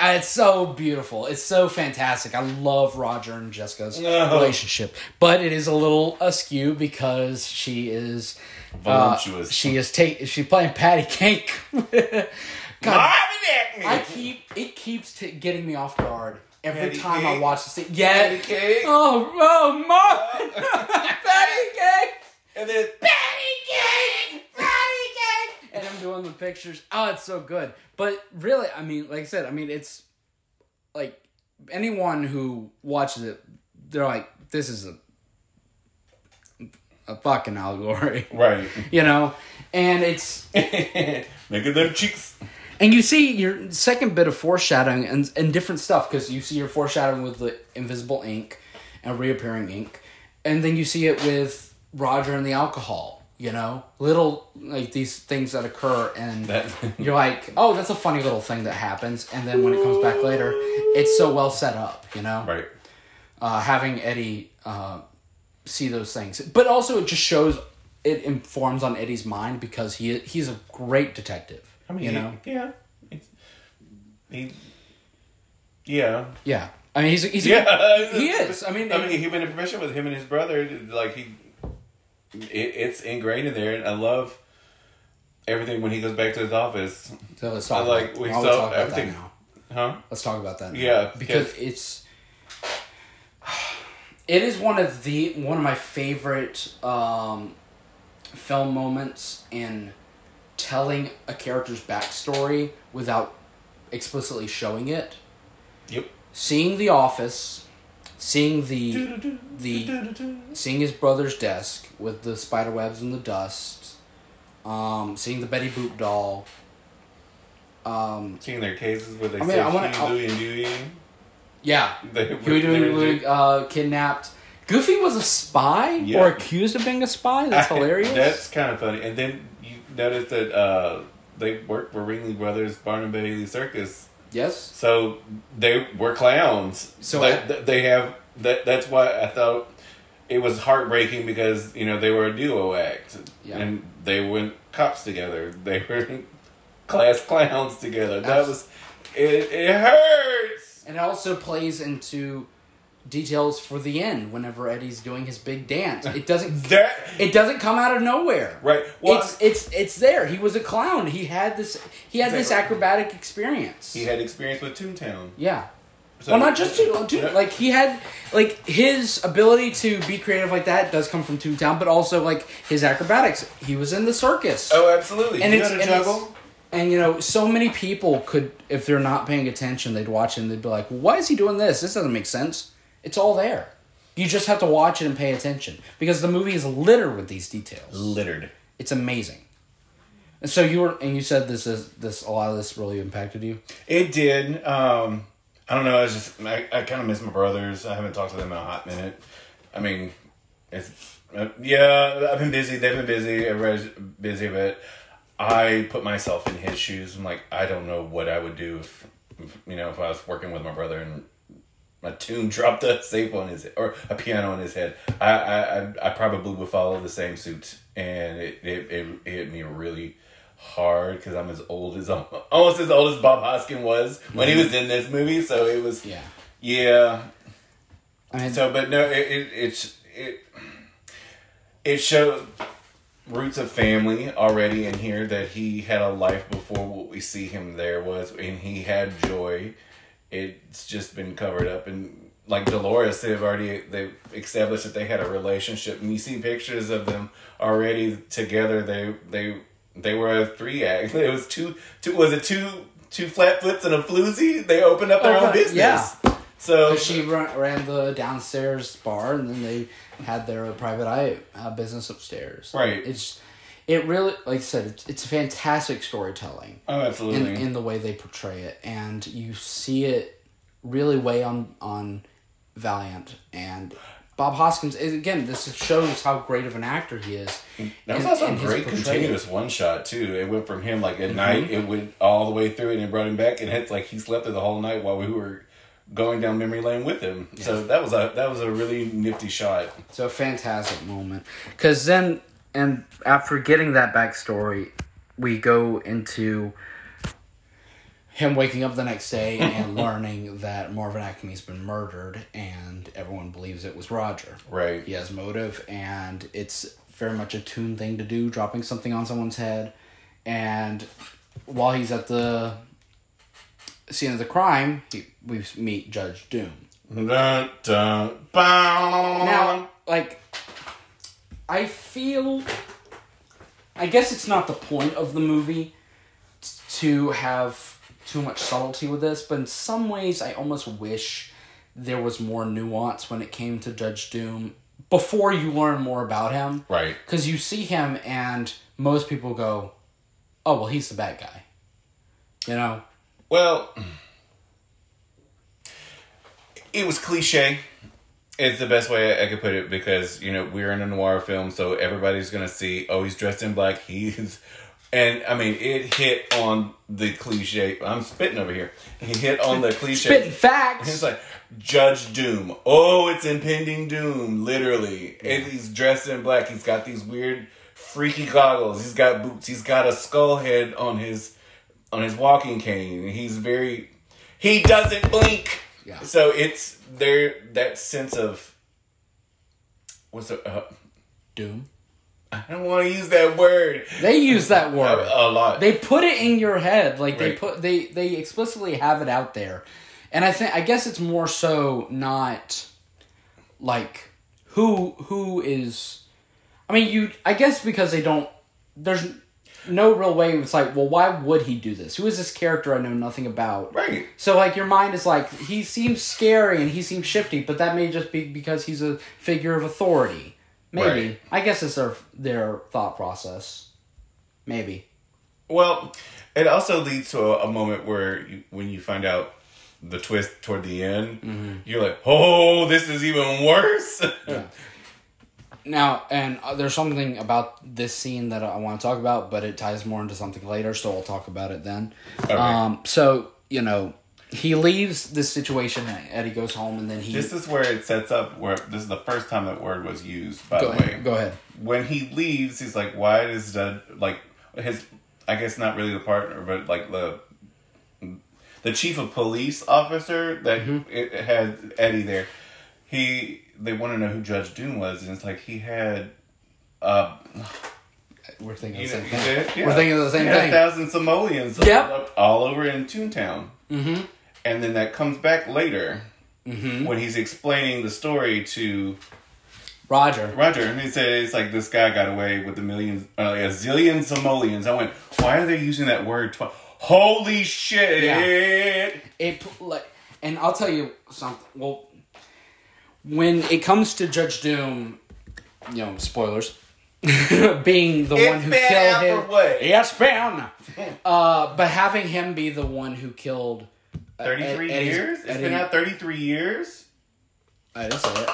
It's so beautiful. It's so fantastic. I love Roger and Jessica's no. relationship, but it is a little askew because she is voluptuous. Uh, she is ta- She's playing patty cake. God, Marvin Acme. I keep it keeps t- getting me off guard every Patty time cake. I watch this. Yeah. Patty cake. Oh, oh, Marvin. Patty cake. And then Patty cake. Patty cake. And I'm doing the pictures. Oh, it's so good. But really, I mean, like I said, I mean, it's like anyone who watches it, they're like, this is a a fucking allegory, right? You know, and it's making them cheeks. And you see your second bit of foreshadowing and, and different stuff, because you see your foreshadowing with the invisible ink and reappearing ink. And then you see it with Roger and the alcohol, you know? Little, like, these things that occur, and that. You're like, oh, that's a funny little thing that happens. And then when it comes back later, it's so well set up, you know? Right. Uh, having Eddie uh, see those things. But also it just shows, it informs on Eddie's mind, because he he's a great detective. I mean, you know, he, yeah, it's, he, yeah, yeah. I mean, he's he's yeah. he is. I mean, I mean, he, he went in profession with him and his brother. Like he, it, it's ingrained in there, and I love everything when he goes back to his office. So let's talk. I like about, we saw talk about everything. That now. Huh? Let's talk about that. Now. Yeah, because it's it is one of the one of my favorite um, film moments in. Telling a character's backstory without explicitly showing it. Yep. Seeing the office, seeing the do-do-do, the do-do-do. Seeing his brother's desk with the spider webs and the dust, um, seeing the Betty Boop doll, um, seeing their cases where they I mean, say Huey, Dewey, and Dewey. Yeah, Huey, Dewey, and Dewey uh, kidnapped. Goofy was a spy yeah. or accused of being a spy. That's I, hilarious. That's kind of funny, and then. Notice that uh, they worked for Ringling Brothers Barnum Bailey Circus. Yes. So they were clowns. So like, I, they have that. That's why I thought it was heartbreaking, because you know they were a duo act, yeah. and they went cops together. They were class clowns together. That was it. It hurts. And it also plays into details for the end whenever Eddie's doing his big dance. It doesn't that, it doesn't come out of nowhere. Right. Well, it's it's it's there. He was a clown. He had this he had exactly. this acrobatic experience. He had experience with Toontown. Yeah. So, well, not just Toontown. Like he had like his ability to be creative like that does come from Toontown, but also like his acrobatics. He was in the circus. Oh, absolutely. And you it's, know to and juggle. It's And, you know, so many people could, if they're not paying attention, they'd watch it and they'd be like, why is he doing this? This doesn't make sense. It's all there. You just have to watch it and pay attention, because the movie is littered with these details. Littered. It's amazing. And so you were, and you said this is this a lot of this really impacted you. It did. Um, I don't know. I was just I, I kind of miss my brothers. I haven't talked to them in a hot minute. I mean, it's uh, yeah. I've been busy. They've been busy. Everybody's busy, but I put myself in his shoes. I'm like, I don't know what I would do if, if you know if I was working with my brother and. A tune dropped a safe on his head, or a piano on his head. I, I, I probably would follow the same suit, and it it, it, it hit me really hard because I'm as old as almost as old as Bob Hoskins was when he was in this movie. So it was yeah yeah. I mean, so but no it it it it, it showed roots of family already in here, that he had a life before what we see him there was, and he had joy. It's just been covered up, and like Dolores, they've already they established that they had a relationship, and you see pictures of them already together. They they they were a three act. It was two two was it two two flatfoots and a floozy. They opened up their oh, own business. Yeah. So she run, ran the downstairs bar, and then they had their private eye uh, business upstairs. Right. It's it really like I said it's, it's fantastic storytelling. Oh, absolutely. In, in the way they portray it, and you see it really weigh on on Valiant and Bob Hoskins, again, this shows how great of an actor he is. That was also a great continuous one shot too. It went from him like at mm-hmm. night, it went all the way through, and it brought him back, and it's like he slept through the whole night while we were going down memory lane with him. Yes. So that was a that was a really nifty shot. So a fantastic moment. Because then, and after getting that backstory, we go into him waking up the next day and learning that Marvin Acme's been murdered, and everyone believes it was Roger. Right. He has motive, and it's very much a Toon thing to do, dropping something on someone's head. And while he's at the scene of the crime, he, we meet Judge Doom. Dun, dun, now, like, I feel... I guess it's not the point of the movie to have too much subtlety with this, but in some ways I almost wish there was more nuance when it came to Judge Doom before you learn more about him. Right. Because you see him and most people go, oh, well, he's the bad guy. You know? Well, it was cliche. It's the best way I, I could put it, because, you know, we're in a noir film, so everybody's going to see, oh, he's dressed in black, he's... And, I mean, it hit on the cliche. I'm spitting over here. He hit on the cliche. Spitting facts. It's like, Judge Doom. Oh, it's impending doom, literally. Yeah. And he's dressed in black. He's got these weird, freaky goggles. He's got boots. He's got a skull head on his on his walking cane. He's very... He doesn't blink. Yeah. So it's there, that sense of... What's the... Uh, doom? I don't want to use that word. They use that word a, a lot. They put it in your head, like right. they put they they explicitly have it out there, and I think I guess it's more so not like who who is. I mean, you. I guess because they don't. There's no real way. It's like, well, why would he do this? Who is this character I know nothing about? Right. So like your mind is like, he seems scary and he seems shifty, but that may just be because he's a figure of authority. Maybe. Right. I guess it's their their thought process. Maybe. Well, it also leads to a, a moment where you, when you find out the twist toward the end, mm-hmm. you're like, oh, this is even worse. Yeah. Now, and uh, there's something about this scene that I want to talk about, but it ties more into something later, so I'll talk about it then. Okay. Um, so, you know... He leaves this situation, and Eddie goes home, and then he... This is where it sets up, where this is the first time that word was used, by the way. Go ahead. When he leaves, he's like, why is the, like, his, I guess not really the partner, but, like, the the chief of police officer that mm-hmm. it had Eddie there, he, they want to know who Judge Doom was, and it's like, he had, uh... We're thinking the same thing. Yeah. We're thinking the same thing. a thousand Somalians yep. all over in Toontown. Mm-hmm. And then that comes back later mm-hmm. when he's explaining the story to Roger. Roger. And he said, it's like, this guy got away with a million, uh, a zillion Somalians. I went, why are they using that word twice? Holy shit! Yeah. It, like, and I'll tell you something. Well, when it comes to Judge Doom, you know, spoilers. being the it's one who been killed out him. For what? Yes, man. Uh, but having him be the one who killed uh, thirty-three Ed, years? Eddie. It's been out thirty-three years? I didn't say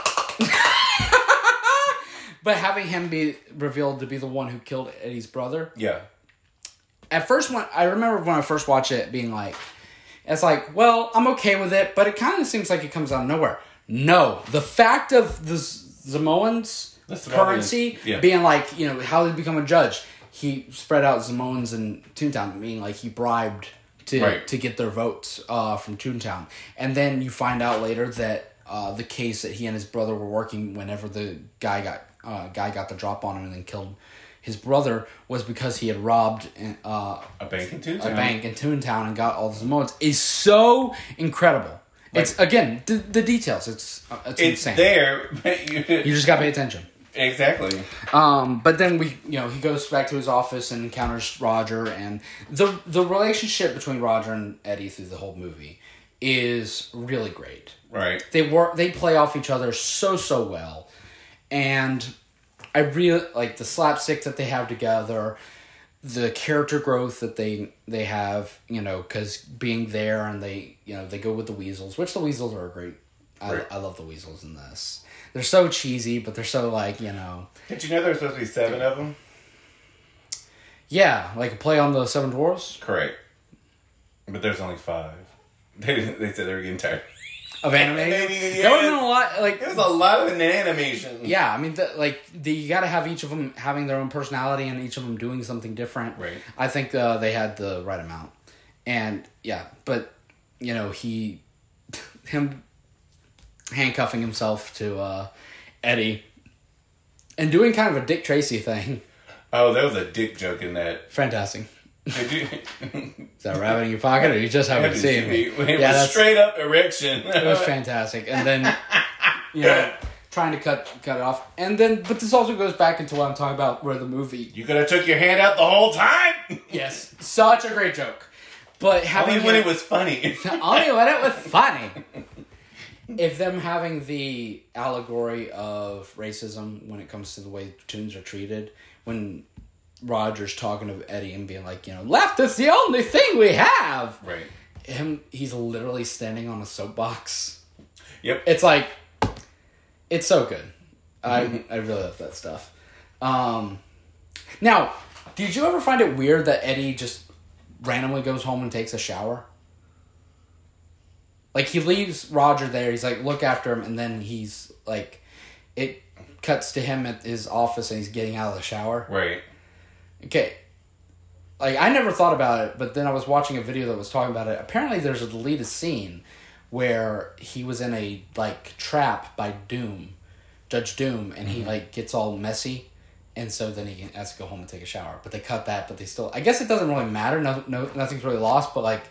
it. But having him be revealed to be the one who killed Eddie's brother. Yeah. At first, when I remember when I first watched it being like, it's like, well, I'm okay with it, but it kind of seems like it comes out of nowhere. No. The fact of the Samoans... currency yeah. being like, you know, how did he become a judge? He spread out Samoans in Toontown, meaning like he bribed to right. to get their votes uh, from Toontown. And then you find out later that uh, the case that he and his brother were working whenever the guy got uh, guy got the drop on him and then killed his brother was because he had robbed uh, a bank in Toontown. A bank in Toontown and got all the Samoans. It's so incredible. Like, it's again the, the details. It's uh, it's, it's insane. There, but you, you just gotta pay attention. Exactly. Um, but then we, you know, he goes back to his office and encounters Roger, and the the relationship between Roger and Eddie through the whole movie is really great. Right. They work. They play off each other so so well, and I really like the slapstick that they have together, the character growth that they they have. You know, because being there and they, you know, they go with the weasels, which the weasels are great. I, right. I love the weasels in this. they're so cheesy, but they're so, like, you know... Did you know there were supposed to be seven of them? Yeah, like a play on the Seven Dwarfs? Correct. But there's only five. They they said they were getting tired. Of anime? Yeah. There wasn't a lot, like... There was a lot of animation. Yeah, I mean, the, like, the, you gotta have each of them having their own personality and each of them doing something different. Right. I think uh, they had the right amount. And, yeah, but, you know, he... Him... handcuffing himself to uh, Eddie and doing kind of a Dick Tracy thing. Oh, there was a dick joke in that. Fantastic. Did you... Is that a rabbit in your pocket, or you just haven't seen see me? It was yeah, straight up erection. It was fantastic. And then, you know, trying to cut cut it off. And then, but this also goes back into what I'm talking about, where the movie... You could have took your hand out the whole time! Yes. Such a great joke. But having Only when it, it was funny. Only when it was funny. If them having the allegory of racism when it comes to the way tunes are treated, when Roger's talking to Eddie and being like, you know, left is the only thing we have. Right. Him, he's literally standing on a soapbox. Yep. It's like, it's so good. Mm-hmm. I I really love that stuff. Um, now, did you ever find it weird that Eddie just randomly goes home and takes a shower? Like, he leaves Roger there. He's like, look after him. And then he's like, it cuts to him at his office and he's getting out of the shower. Right. Okay. Like, I never thought about it, but then I was watching a video that was talking about it. Apparently, there's a deleted scene where he was in a, like, trap by Doom, Judge Doom, and he, mm-hmm. like, gets all messy. And so then he has to go home and take a shower. But they cut that, but they still... I guess it doesn't really matter. No, no, nothing's really lost, but, like,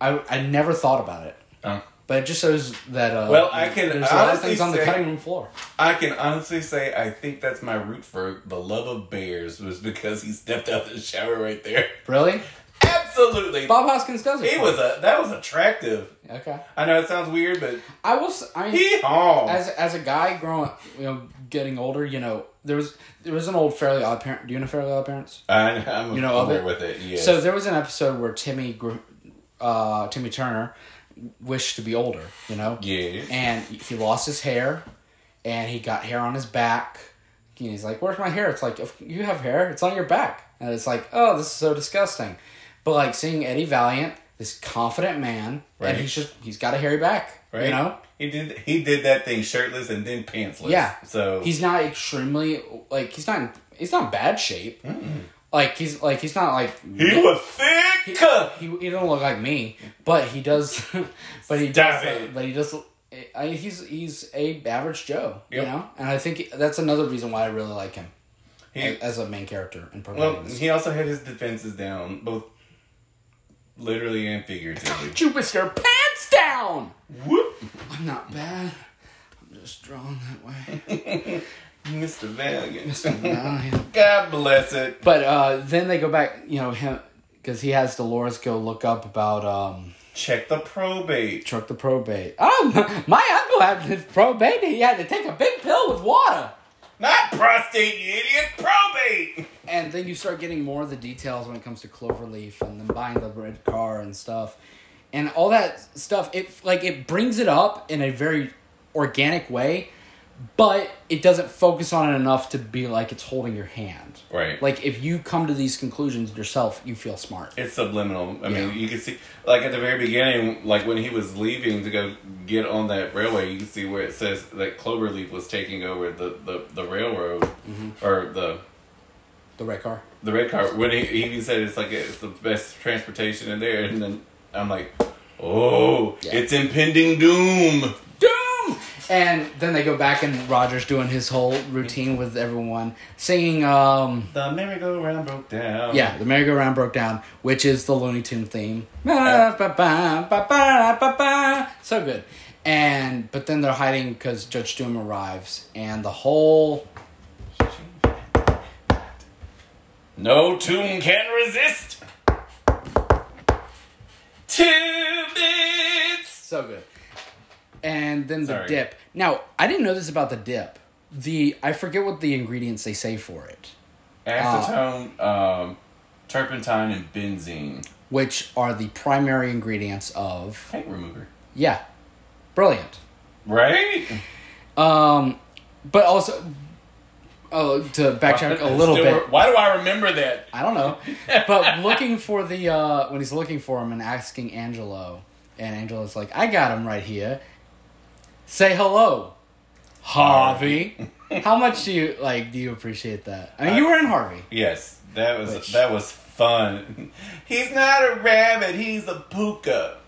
I, I never thought about it. Um, but it just shows that uh, well, I can there's a lot of things on the say, cutting room floor. I can honestly say I think that's my root for the love of bears was because he stepped out of the shower right there. Really? Absolutely. Bob Hoskins does it. He was a that was attractive. Okay. I know it sounds weird, but I will. I mean, he, oh. as as a guy growing, you know, getting older, you know, there was there was an old Fairly Odd Parent. Do you know Fairly Odd Parents? I I'm you know familiar with it. Yes. So there was an episode where Timmy, uh, Timmy Turner. Wished to be older, you know? Yeah. And he lost his hair, and he got hair on his back. And he's like, where's my hair? It's like, if you have hair, it's on your back. And it's like, oh, this is so disgusting. But, like, seeing Eddie Valiant, this confident man, right. and he's just, he's got a hairy back, right. you know? He did he did that thing shirtless and then pantsless. Yeah. So... He's not extremely, like, he's not, he's not in bad shape. Mm-mm. Like, he's, like, he's not, like... He no, was thick! He, he, he don't look like me, but he does... but he Stop does... It. But he does... I, he's, he's a average Joe, yep. you know? And I think that's another reason why I really like him. He, as a main character and protagonist. Well, he also had his defenses down, both literally and figuratively. You whisk your pants down! Whoop! I'm not bad. I'm just drawn that way. Mister Valiant. Mister Valiant. God bless it. But uh, then they go back, you know, him because he has Dolores go look up about... Um, check the probate. Check the probate. Oh, my, my uncle had his probate and he had to take a big pill with water. Not prostate, you idiot. Probate! And then you start getting more of the details when it comes to Cloverleaf and then buying the red car and stuff. And all that stuff, it like it brings it up in a very organic way. But it doesn't focus on it enough to be like it's holding your hand. Right. Like, if you come to these conclusions yourself, you feel smart. It's subliminal. I yeah. mean, you can see... Like, at the very beginning, like, when he was leaving to go get on that railway, you can see where it says that Cloverleaf was taking over the, the, the railroad. Mm-hmm. Or the... The red car. The red car. When he, he even said it's like it's the best transportation in there. And then I'm like, oh, yeah. It's impending doom. And then they go back and Roger's doing his whole routine with everyone, singing... Um, the merry-go-round broke down. Yeah, the merry-go-round broke down, which is the Looney Tunes theme. Uh, so good. And But then they're hiding because Judge Doom arrives, and the whole... No tune can resist. Two bits. So good. And then the Sorry. dip. Now, I didn't know this about the dip. The I forget what the ingredients they say for it. Acetone, uh, um, turpentine, and benzene. Which are the primary ingredients of... Paint remover. Yeah. Brilliant. Right? Um, But also, uh, to backtrack a little bit. Why do I remember that? I don't know. But looking for the, uh, when he's looking for him and asking Angelo, and Angelo's like, I got him right here. Say hello, Harvey. How much do you, like, do you appreciate that? I mean, I, you were in Harvey. Yes, that was Which, that was fun. He's not a rabbit, he's a puka.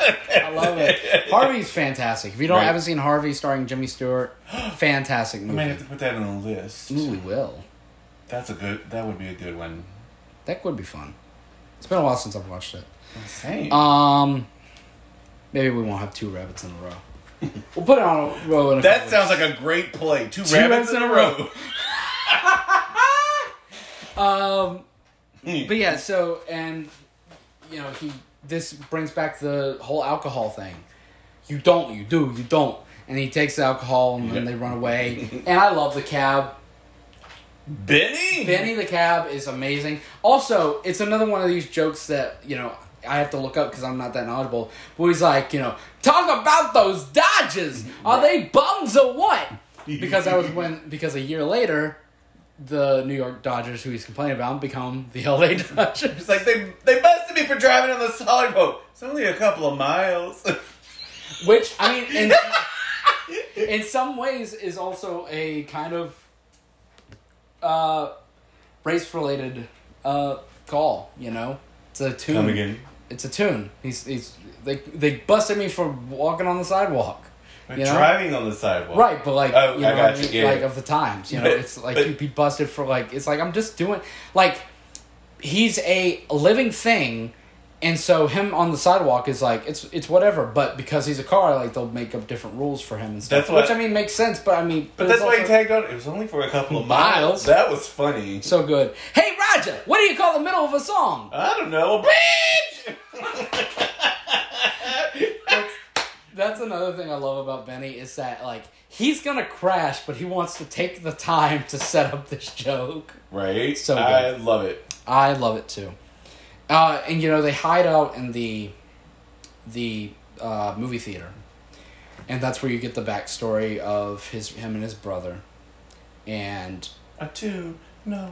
I love it. Harvey's fantastic. If you don't right. haven't seen Harvey starring Jimmy Stewart, fantastic movie. We may have to put that on the list. Ooh, we will. That's a good, that would be a good one. That would be fun. It's been a while since I've watched it. Insane. Um, maybe we won't have two rabbits in a row. We'll put it on a row in a That sounds weeks. Like a great play. Two, two rabbits, rabbits in a row. um, But yeah, so, and, you know, he... This brings back the whole alcohol thing. You don't, you do, you don't. And he takes the alcohol and then they run away. And I love the cab. Benny? Benny the Cab is amazing. Also, it's another one of these jokes that, you know, I have to look up because I'm not that knowledgeable. But he's like, you know, talk about those Dodgers. Are they bums or what? Because that was when, because a year later... the New York Dodgers, who he's complaining about, become the L A Dodgers. It's like, they they busted me for driving on the solid boat. It's only a couple of miles. Which, I mean, in, in some ways is also a kind of uh, race-related uh, call, you know? It's a tune. Come again. It's a tune. He's, he's, they, they busted me for walking on the sidewalk. You know? Driving on the sidewalk. Right, but like, oh, you know, I got you. Yeah. Like of the times, you know, but, it's like but, you'd be busted for like, it's like, I'm just doing, like, he's a living thing, and so him on the sidewalk is like, it's it's whatever, but because he's a car, like, they'll make up different rules for him and stuff, what, which I mean, makes sense, but I mean. But, but that's why he tagged on, it was only for a couple of miles. miles. That was funny. So good. Hey, Roger, what do you call the middle of a song? I don't know, bitch! That's another thing I love about Benny is that, like, he's going to crash, but he wants to take the time to set up this joke. Right. So good. I love it. I love it, too. Uh, and, you know, they hide out in the the uh, movie theater. And that's where you get the backstory of his him and his brother. And... A two, no.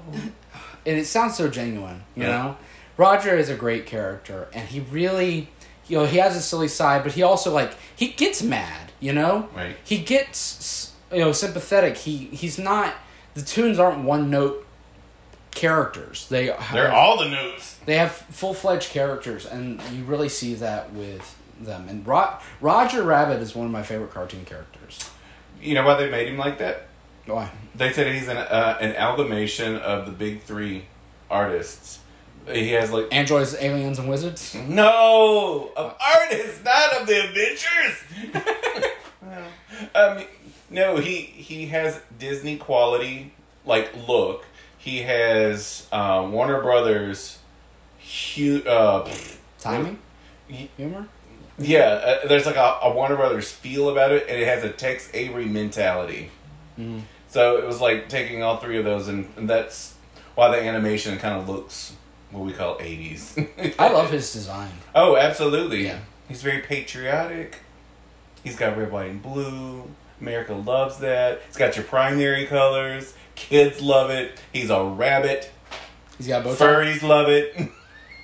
And it sounds so genuine, you yeah. know? Roger is a great character, and he really... You know, he has a silly side, but he also, like, he gets mad, you know? Right. He gets, you know, sympathetic. He He's not, the Toons aren't one-note characters. They have, They're all the notes. They have full-fledged characters, and you really see that with them. And Ro- Roger Rabbit is one of my favorite cartoon characters. You know why they made him like that? Why? They said he's an uh, an amalgamation of the big three artists. He has like androids, aliens, and wizards. No, of artists, not of the adventures. um, no, he he has Disney quality like look. He has uh, Warner Brothers, hu- uh, timing, humor. Yeah, uh, there's like a, a Warner Brothers feel about it, and it has a Tex Avery mentality. Mm. So it was like taking all three of those, and, and that's why the animation kind of looks. What we call eighties. I love his design. Oh, absolutely. Yeah. He's very patriotic. He's got red, white, and blue. America loves that. He's got your primary colors. Kids love it. He's a rabbit. He's got bow tie. Furries love it.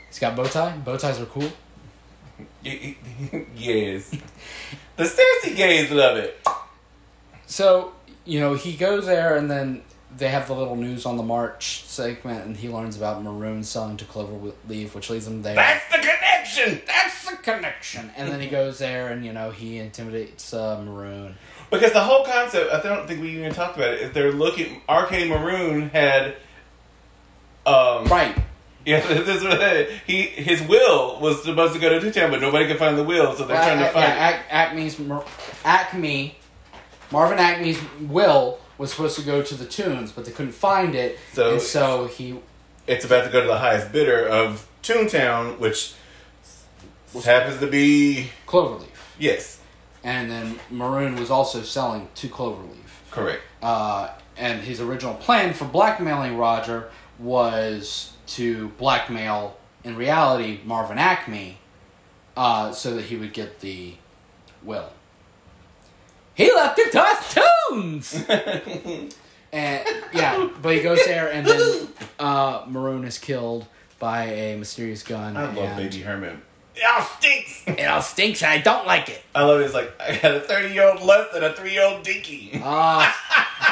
He's got bow tie. Bow ties are cool. Yes. The Cersei gays love it. So, you know, he goes there and then... They have the little news on the march segment, and he learns about Maroon selling to Cloverleaf, which leads him there. That's the connection! That's the connection! And then he goes there, and, you know, he intimidates uh, Maroon. Because the whole concept, I don't think we even talked about it, if they're looking... R K. Maroon had... Um, right. Yeah, this was, he his will was supposed to go to Toontown, but nobody could find the will, so they're well, trying I, to find yeah, it. Acme's... Acme... Marvin Acme's will... was supposed to go to the Toons, but they couldn't find it, so and so he... It's about to go to the highest bidder of Toontown, which happens to be... Cloverleaf. Yes. And then Maroon was also selling to Cloverleaf. Correct. Uh, and his original plan for blackmailing Roger was to blackmail, in reality, Marvin Acme, uh, so that he would get the will. He left it to us, too! balloons. And yeah, but he goes there, and then uh, Maroon is killed by a mysterious gun. I love Baby Herman. It all stinks. It all stinks, and I don't like it. I love it. It's like, I had a thirty-year-old less than a three-year-old dinky. Uh,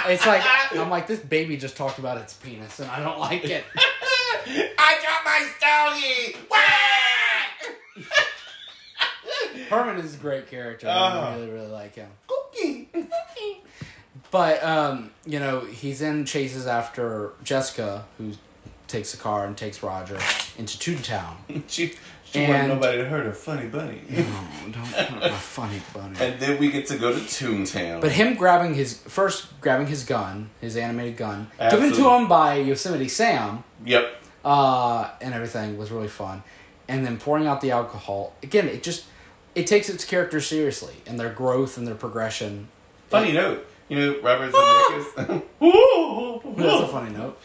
it's like, I'm like, this baby just talked about its penis, and I don't like it. I dropped my stogie! Herman is a great character. Uh-huh. I really, really like him. Cookie! But, um, you know, he's in chases after Jessica, who takes the car and takes Roger into Toontown. she... She wanted nobody to hurt her funny bunny. No, don't hurt my funny bunny. And then we get to go to Toontown. But him grabbing his... First, grabbing his gun, his animated gun, absolutely, given to him by Yosemite Sam. Yep. Uh, and everything was really fun. And then pouring out the alcohol. Again, it just... It takes its character seriously. And their growth and their progression. Funny it, note. You know, Robert Zemeckis... That's a funny note.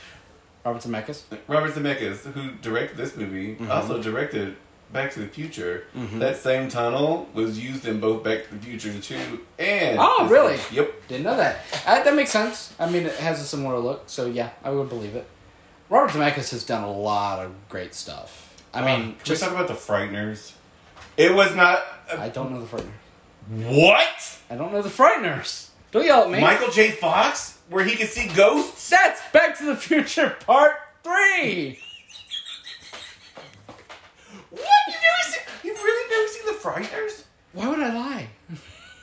Robert Zemeckis? Robert Zemeckis, who directed this movie, mm-hmm, also directed... Back to the Future. Mm-hmm. That same tunnel was used in both Back to the Future two and... Oh, really? Movie. Yep. Didn't know that. Uh, that makes sense. I mean, it has a similar look, so yeah, I would believe it. Robert Zemeckis has done a lot of great stuff. I um, mean... Can just, we talk about The Frighteners? It was not... Uh, I don't know The Frighteners. What? I don't know The Frighteners. Don't yell at me. Michael J. Fox? Where he could see ghosts? That's Back to the Future Part three! What? You've never seen... You've really never seen The Frighteners? Why would I lie?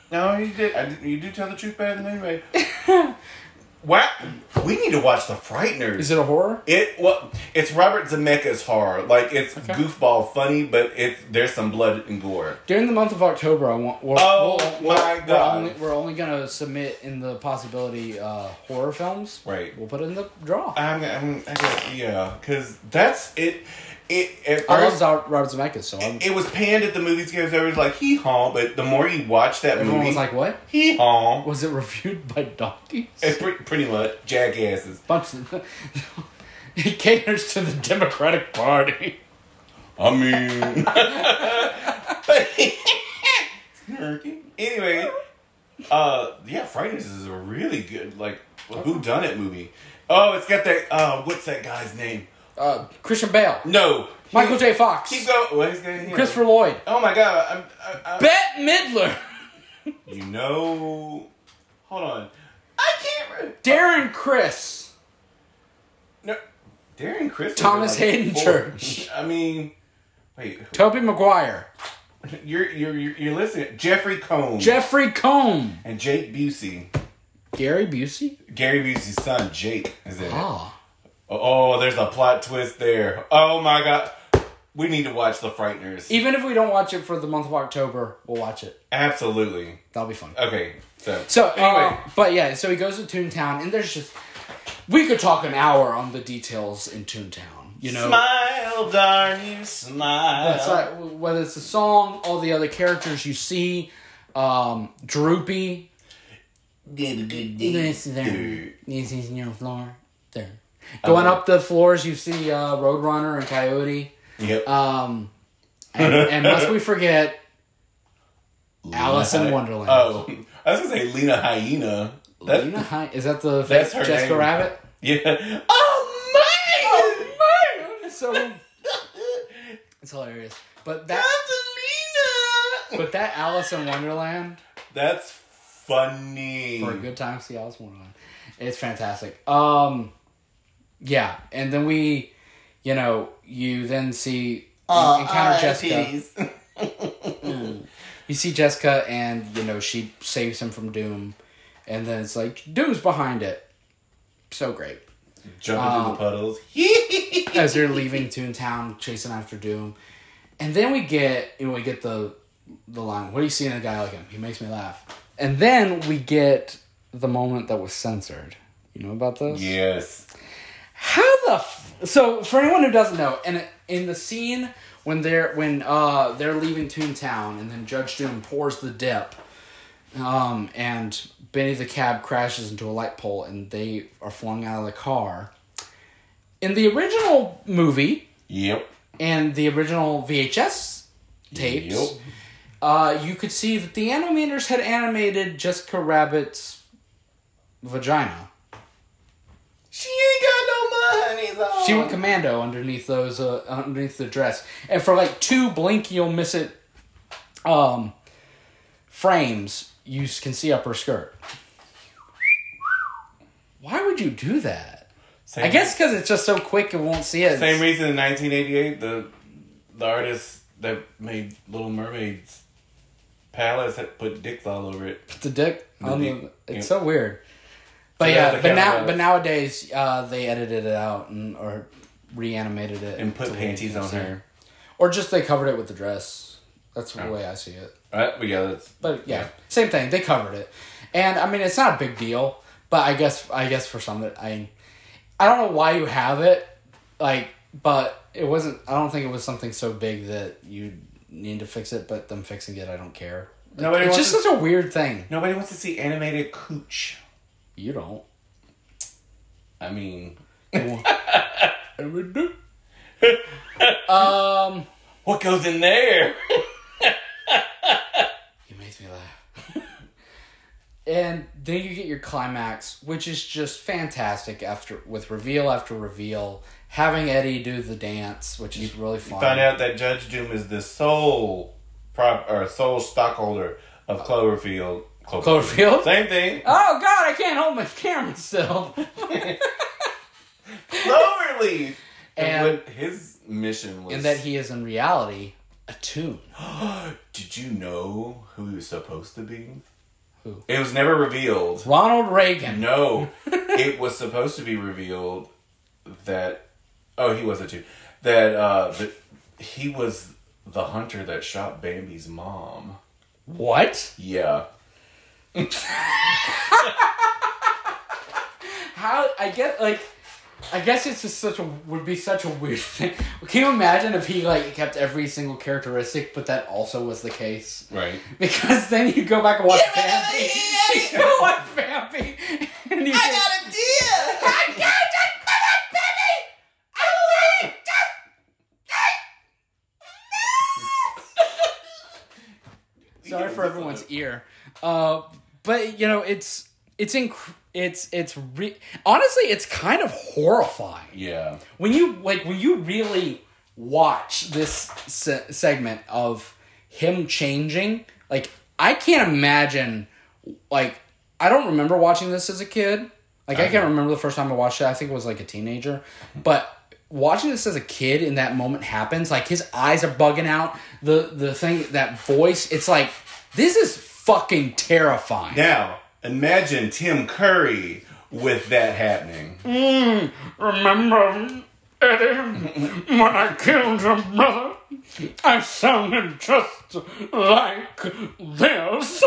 No, you did. I, you do tell the truth better than anybody. What? We need to watch The Frighteners. Is it a horror? It well, it's Robert Zemeckis horror. Like, it's okay. Goofball funny, but it's there's some blood and gore. During the month of October, I want... We're, oh, we'll, we'll, my we're God. Only, we're only going to submit in the possibility uh, horror films. Right. We'll put it in the draw. I'm, I'm, I guess, yeah, because that's it... It, at first, I love Robert Zemeckis, so I'm... It was panned at the movies because everyone was like, hee-haw, but the more you watch that everyone movie... Everyone was like, what? Hee-haw. Was it reviewed by donkeys? It pretty, pretty much. Jackasses. Bunch of... It caters to the Democratic Party. I mean... but, anyway, uh, yeah, Frighteners is a really good, like, whodunit movie. Oh, it's got that, uh, what's that guy's name? Uh, Christian Bale. No. Michael he, J. Fox. Keep going. Well, he's going Christopher Lloyd. Oh my God. I'm, I'm, I'm... Bette Midler. You know. Hold on. I can't. Darren Criss. No. Darren Criss. Thomas like Hayden four. Church. I mean. Wait. Tobey Maguire. You're you're you're listening. Jeffrey Combs. Jeffrey Combs. And Jake Busey. Gary Busey. Gary Busey's son Jake is in it. Oh. Oh, there's a plot twist there. Oh, my God. We need to watch The Frighteners. Even if we don't watch it for the month of October, we'll watch it. Absolutely. That'll be fun. Okay. So, so anyway. Uh, but yeah, so he goes to Toontown, and there's just... We could talk an hour on the details in Toontown, you know? Smile, darling, smile. That's like, whether it's the song, all the other characters you see, um, Droopy. This is there. This is your floor. There. Going up the floors, you see uh, Roadrunner and Coyote. Yep. Um, and, and must we forget Lena Alice Hy- in Wonderland. Oh, I was going to say Lena Hyena. That's, Lena Hyena? Is that the that's her Jessica name. Rabbit? Yeah. Oh, my! Oh, my! So, it's hilarious. But that, that's Lena! But that Alice in Wonderland... That's funny. For a good time, see Alice in Wonderland. It's fantastic. Um... Yeah, and then we, you know, you then see, oh, you encounter Jessica. mm. You see Jessica, and, you know, she saves him from Doom. And then it's like, Doom's behind it. So great. Jumping um, through the puddles. As they're leaving Toontown, chasing after Doom. And then we get, you know, we get the, the line, what do you see in a guy like him? He makes me laugh. And then we get the moment that was censored. You know about this? Yes. How the f- so for anyone who doesn't know, and in the scene when they're when uh they're leaving Toontown, and then Judge Doom pours the dip, um and Benny the Cab crashes into a light pole, and they are flung out of the car. In the original movie, yep, and the original V H S tapes, yep, uh you could see that the animators had animated Jessica Rabbit's vagina. She ain't got no money though. She went commando underneath those, uh, underneath the dress, and for like two blink you'll miss it, um, frames you can see up her skirt. Why would you do that? Same I guess because it's just so quick you won't see it. Same reason in nineteen eighty-eight, the the artist that made Little Mermaid's palace had put dicks all over it. The dick, the dick. It's yeah. so weird. But so yeah, but now, but nowadays uh, they edited it out and or reanimated it and put panties on her, or just they covered it with the dress. That's the oh. way I see it. Right, we got it. But yeah, yeah, same thing. They covered it, and I mean it's not a big deal. But I guess I guess for some that I, I don't know why you have it, like. But it wasn't. I don't think it was something so big that you need to fix it. But them fixing it, I don't care. Like, nobody. It's just to, such a weird thing. Nobody wants to see animated cooch. You don't. I mean, I would do. Um, what goes in there? You make me laugh. And then you get your climax, which is just fantastic. After with reveal after reveal, having Eddie do the dance, which is really fun. You find out that Judge Doom is the sole prop or sole stockholder of Cloverfield. Cloverfield. Cloverfield? Same thing. Oh, God, I can't hold my camera still. Cloverleaf! And, and what his mission was... And that he is, in reality, a toon. Did you know who he was supposed to be? Who? It was never revealed. Ronald Reagan. No. It was supposed to be revealed that... Oh, he was a toon. That, uh, that he was the hunter that shot Bambi's mom. What? Yeah. How I get like I guess it's just such a would be such a weird thing. Can you imagine if he like kept every single characteristic, but that also was the case? Right. Because then you go back and watch Bambi. You go watch Bambi, and you I get, got a deer. I got a baby. I like just. Sorry for everyone's ear. Uh, but you know it's it's inc- it's it's re- honestly it's kind of horrifying. Yeah. When you like when you really watch this se- segment of him changing, like I can't imagine. Like I don't remember watching this as a kid. Like I, I can't remember the first time I watched it. I think it was like a teenager, but. Watching this as a kid and that moment happens, like his eyes are bugging out. The the thing that voice, it's like this is fucking terrifying. Now imagine Tim Curry with that happening. Mm, remember Eddie when I killed your brother? I sounded just like this.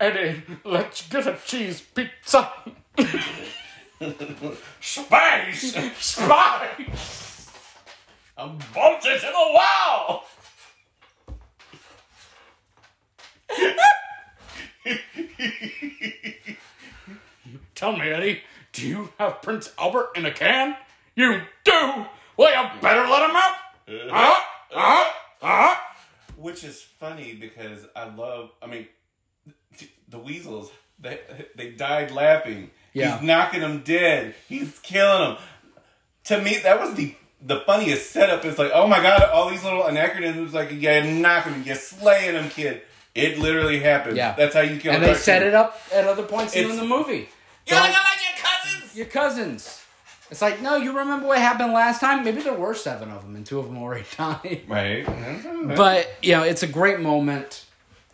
Eddie, let's get a cheese pizza. Space! Space! I'm bolted to the wall! Tell me, Eddie, do you have Prince Albert in a can? You do! Well, you better let him out! Uh, uh, uh. Which is funny because I love, I mean, the weasels, they, they died laughing. Yeah. He's knocking them dead. He's killing them. To me, that was the the funniest setup. It's like, oh my God, all these little anachronisms. Like, yeah, you're knocking them. You're slaying them, kid. It literally happened. Yeah. That's how you kill them. And they set kid. It up at other points it's, in the movie. You're like, I like your cousins. Your cousins. It's like, no, you remember what happened last time? Maybe there were seven of them and two of them already died. Right. But, you know, it's a great moment.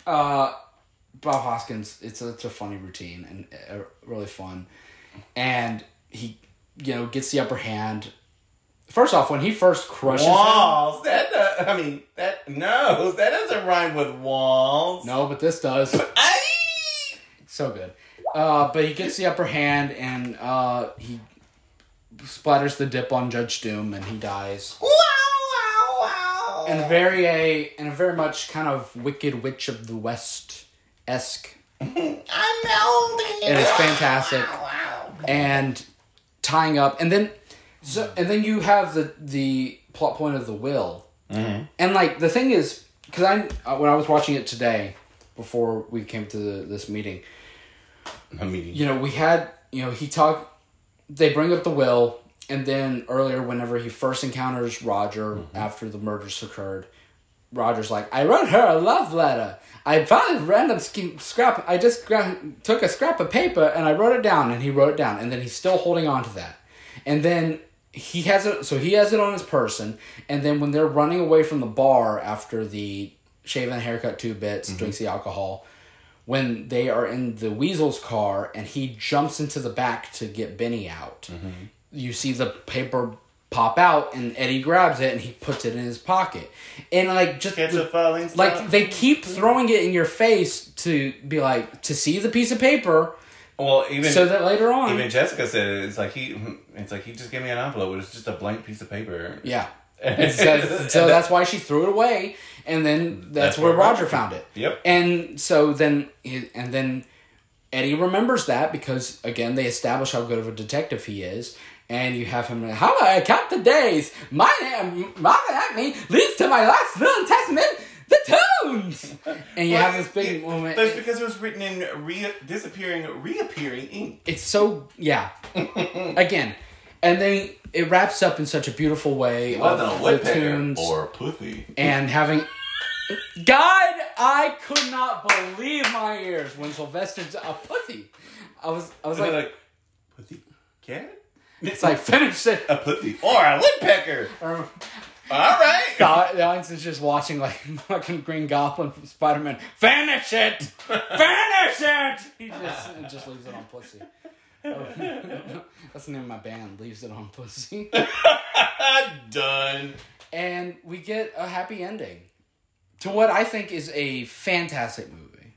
Uh... Bob Hoskins, it's a, it's a funny routine and uh, really fun. And he, you know, gets the upper hand. First off, when he first crushes walls, him... Walls! That, uh, I mean, that... No, that doesn't rhyme with walls. No, but this does. I... So good. Uh, but he gets the upper hand and uh, he splatters the dip on Judge Doom and he dies. Wow! Wow! Wow! And a very, a, and a very much kind of Wicked Witch of the West... esque. I'm melding. And it's fantastic. Wow, wow. And tying up, and then, so, and then you have the the plot point of the will, mm-hmm. and like the thing is, because I when I was watching it today, before we came to the, this meeting, I mean, you know, we had, you know, he talked, they bring up the will, and then earlier, whenever he first encounters Roger mm-hmm. after the murders occurred, Roger's like, I wrote her a love letter. I found a random scrap. I just gra- took a scrap of paper and I wrote it down. And he wrote it down. And then he's still holding on to that. And then he has it. So he has it on his person. And then when they're running away from the bar after the shave and haircut, two bits, mm-hmm. drinks the alcohol, when they are in the Weasel's car and he jumps into the back to get Benny out, mm-hmm. you see the paper pop out, and Eddie grabs it, and he puts it in his pocket. And, like, just... The, like, they keep throwing it in your face to be, like, to see the piece of paper. Well, even... So that later on... Even Jessica said it. It's like, he... It's like, he just gave me an envelope. It was just a blank piece of paper. Yeah. And so, and so that's why she threw it away, and then that's, that's where, where Roger, Roger found it. Yep. And so then... And then Eddie remembers that because, again, they establish how good of a detective he is. And you have him, how do I count the days? My name, Marvin Acme, leads to my last will and testament, the Toons! And you well, have this big it, moment. But it's because it was written in re- disappearing, reappearing ink. It's so, yeah. Again. And then it wraps up in such a beautiful way well, of no, the Toons. Or Pussy. And having... God, I could not believe my ears when Sylvester's a pussy. I was, I was like, like... Pussy? Cat? It's like, finish it. A pussy. Or a woodpecker. Or, all right. The, the audience is just watching, like, fucking Green Goblin from Spider-Man. Finish it. Finish it. He just, it just leaves it on pussy. That's the name of my band, Leaves It On Pussy. Done. And we get a happy ending to what I think is a fantastic movie.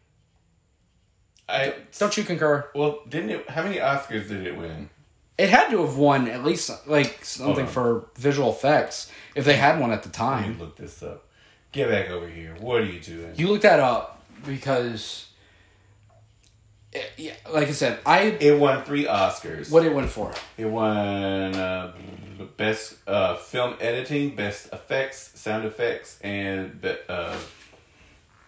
I Don't you concur? Well, didn't it... How many Oscars did it win? It had to have won at least like something for visual effects if they had one at the time. Let me look this up. Get back over here. What are you doing? You look that up because, it, yeah, like I said, I it won three Oscars. What did it win for? It won uh, best uh, film editing, best effects, sound effects, and uh,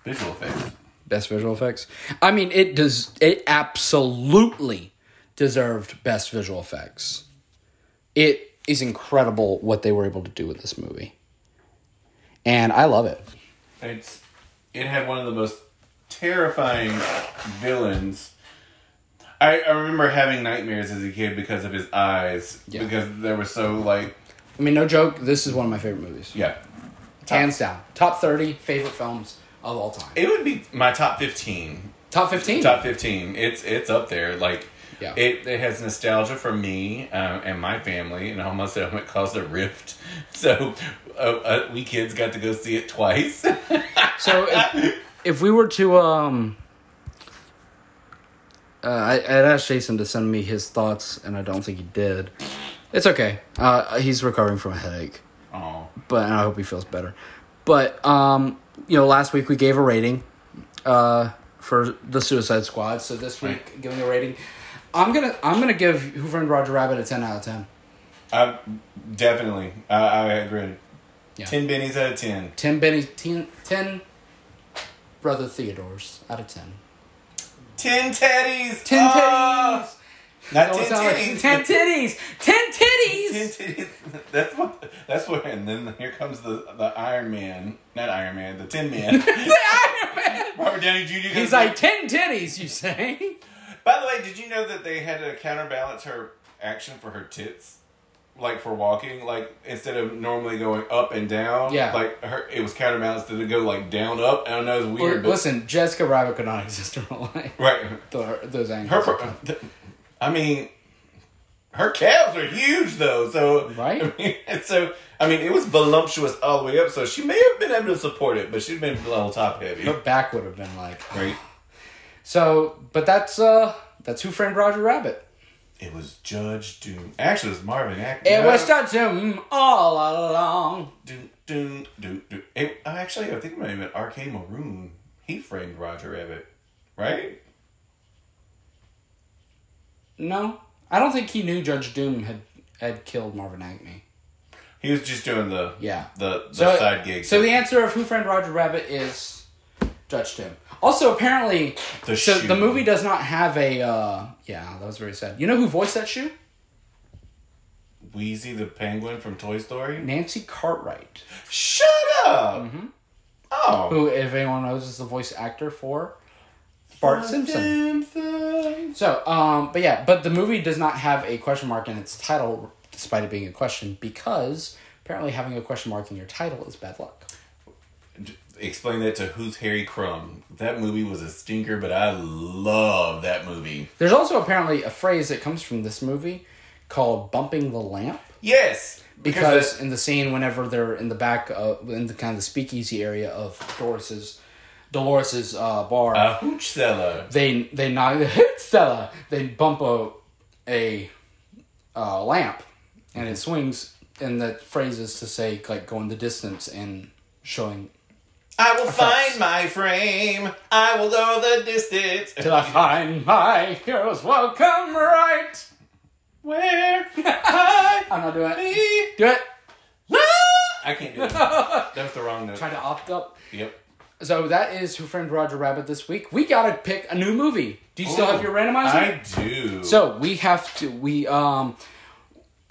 visual effects. Best visual effects. I mean, it does. It absolutely deserved best visual effects. It is incredible what they were able to do with this movie. And I love it. It's it had one of the most terrifying villains. I, I remember having nightmares as a kid because of his eyes. Yeah. Because they were so like... I mean, no joke, this is one of my favorite movies. Yeah. Top. Hands down. Top thirty favorite films of all time. It would be my top fifteen. Top fifteen? Top fifteen. It's it's up there. Like... Yeah. It it has nostalgia for me um, and my family, and almost it caused a rift. So uh, uh, we kids got to go see it twice. So if, if we were to, um, uh, I, I'd asked Jason to send me his thoughts, and I don't think he did. It's okay. Uh, he's recovering from a headache. Oh, but and I hope he feels better. But um, you know, last week we gave a rating, uh, for the Suicide Squad. So this week, right. giving a rating. I'm gonna I'm gonna give Who Framed Roger Rabbit a ten out of ten. Uh, definitely, uh, I agree. Yeah. Ten Bennies out of ten. Ten Bennies, ten, ten Brother Theodores out of ten. Ten teddies. Ten teddies. Oh! Not ten titties. Like, ten titties. Ten titties. Ten titties. That's what. That's what. And then here comes the the Iron Man. Not Iron Man. The Tin Man. The Iron Man. Robert Downey Junior He's like out. Ten titties. You say. By the way, did you know that they had to counterbalance her action for her tits? Like, for walking? Like, instead of normally going up and down? Yeah. Like, her, it was counterbalanced to go, like, down, up. I don't know, it's weird. Or, but listen, Jessica Rabbit could not exist in real life. Right. The, those angles. Her, the, I mean, her calves are huge, though. So, right? I mean, and so, I mean, it was voluptuous all the way up, so she may have been able to support it, but she'd been a little top heavy. Her back would have been like... Right. So, but that's uh, that's Who Framed Roger Rabbit. It was Judge Doom. Actually, it was Marvin Acme. It was Judge Doom all along. Doom, doom, doom, doom. It, actually, I think my name is R K. Maroon. He framed Roger Rabbit, right? No, I don't think he knew Judge Doom had, had killed Marvin Acme. He was just doing the yeah the, the so, side gig. So the answer of Who Framed Roger Rabbit is judged him. Also, apparently, the, so the movie does not have a... Uh, yeah, that was very sad. You know who voiced that shoe? Wheezy the Penguin from Toy Story? Nancy Cartwright. Shut up! Mm-hmm. Oh. Who, if anyone knows, is the voice actor for Bart, Bart Simpson. Simpson. So, um, but yeah, but the movie does not have a question mark in its title, despite it being a question, because apparently having a question mark in your title is bad luck. Explain that to Who's Harry Crumb. That movie was a stinker, but I love that movie. There's also apparently a phrase that comes from this movie called bumping the lamp. Yes. Because, because in the scene, whenever they're in the back, of, in the kind of the speakeasy area of Doris's, Dolores' uh, bar. A hooch cellar. They, they knock the hooch cellar. They bump a, a uh, lamp, and it swings, and the phrase is to say, like, go in the distance and showing... I will find my frame. I will go the distance. Till I find my hero's welcome right. Where I I'm not doing it. Do it. I can't do it. That's the wrong note. Try to opt up. Yep. So that is Who Framed Roger Rabbit this week. We gotta pick a new movie. Do you still oh, have your randomizer? I do. So we have to. We um.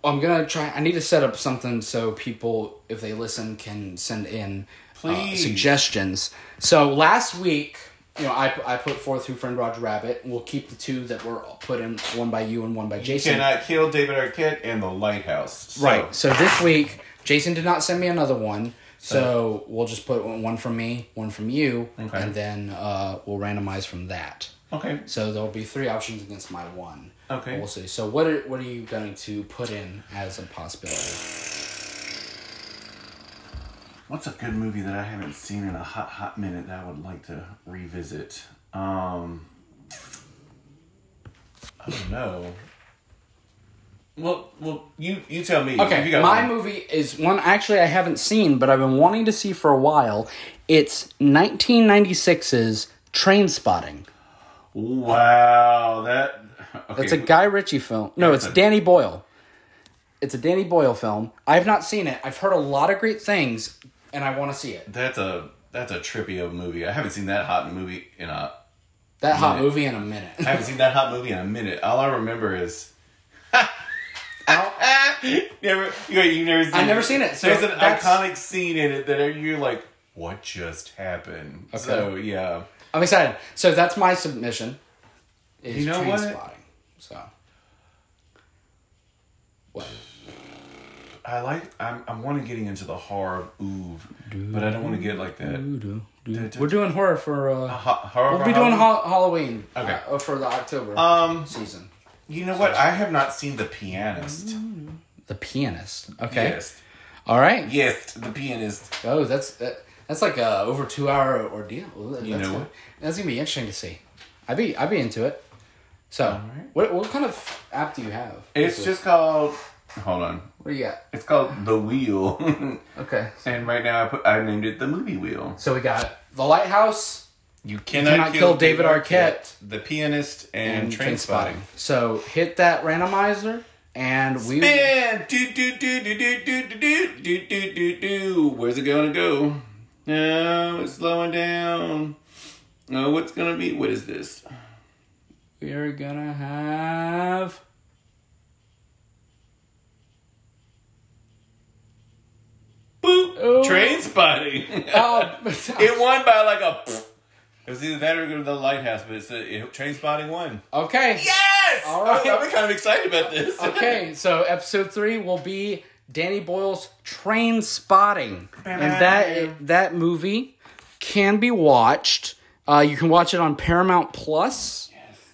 I'm gonna try. I need to set up something so people, if they listen, can send in. Uh, suggestions. So last week, you know, I I put forth Who Framed Roger Rabbit. We'll keep the two that were put in, one by you and one by Jason. You Cannot Kill, David Arquette, and The Lighthouse. So. Right. So this week, Jason did not send me another one. So uh, we'll just put one from me, one from you, okay. and then uh, we'll randomize from that. Okay. So there'll be three options against my one. Okay. We'll see. So what are, what are you going to put in as a possibility? What's a good movie that I haven't seen in a hot, hot minute that I would like to revisit? Um, I don't know. Well, well, you you tell me. Okay, you my one. movie is one actually I haven't seen, but I've been wanting to see for a while. It's nineteen ninety-six's Trainspotting. Wow, that... Okay. That's a Guy Ritchie film. No, it's Danny Boyle. It's a Danny Boyle film. I've not seen it. I've heard a lot of great things. And I want to see it. That's a that's a trippy old movie. I haven't seen that hot movie in a that minute. hot movie in a minute. I haven't seen that hot movie in a minute. All I remember is never you you never seen I've it. never seen it. So there's an iconic scene in it that you're like, what just happened? Okay. So yeah, I'm excited. So that's my submission. Is you know Trainspotting. What? So what. I like. I'm. I'm wanting getting into the horror of Oov, but I don't want to get like that. Do, do, do. We're doing horror for. Uh, ho- horror we'll be doing ha- Halloween. Okay. Uh, for the October um, season. You know so what? I have not seen The Pianist. The Pianist. Okay. Yes. All right. Yes, The Pianist. Oh, that's that, that's like a over two hour ordeal. That's you know what? That's gonna be interesting to see. I'd be I'd be into it. So, right. what what kind of app do you have? It's just week? called. Hold on. What do you got? It's called The Wheel. Okay. And right now I put I named it The Movie Wheel. So we got The Lighthouse. You Cannot, you cannot kill, kill David Arquette. Arquette. The Pianist and, and Trainspotting. So hit that randomizer and we spin. Do do do do do do do do do do do. Where's it gonna go? No, it's slowing down. No, what's gonna be? What is this? We are gonna have. Boop! Oh. Trainspotting. Uh, it won by like a... Pfft. It was either that or The Lighthouse, but it's a, it, Trainspotting won. Okay. Yes! All right. I'm kind of excited about this. Okay, so episode three will be Danny Boyle's Trainspotting. And that that movie can be watched. Uh, you can watch it on Paramount Plus.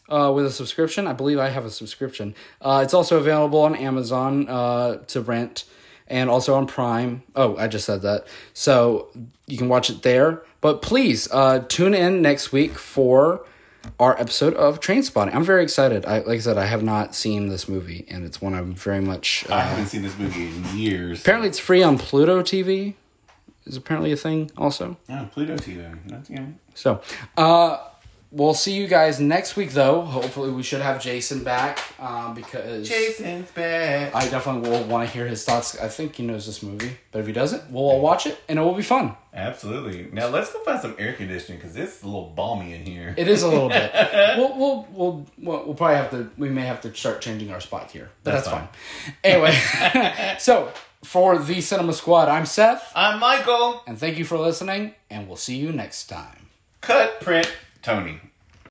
Uh, with a subscription. I believe I have a subscription. Uh, it's also available on Amazon uh, to rent. And also on Prime. Oh, I just said that. So you can watch it there. But please uh, tune in next week for our episode of Trainspotting. I'm very excited. I, like I said, I have not seen this movie, and it's one I'm very much. Uh, I haven't seen this movie in years. Apparently, it's free on Pluto T V. Is apparently a thing also. Yeah, Pluto T V. That's, yeah. So, uh, We'll see you guys next week, though. Hopefully, we should have Jason back um, because Jason's back. I definitely will want to hear his thoughts. I think he knows this movie, but if he doesn't, we'll all watch it and it will be fun. Absolutely. Now let's go find some air conditioning because it's a little balmy in here. It is a little bit. we'll, we'll we'll we'll we'll probably have to. We may have to start changing our spot here, but that's, that's fine. fine. Anyway, so for the Cinema Squad, I'm Seth. I'm Michael, and thank you for listening. And we'll see you next time. Cut print. Tony.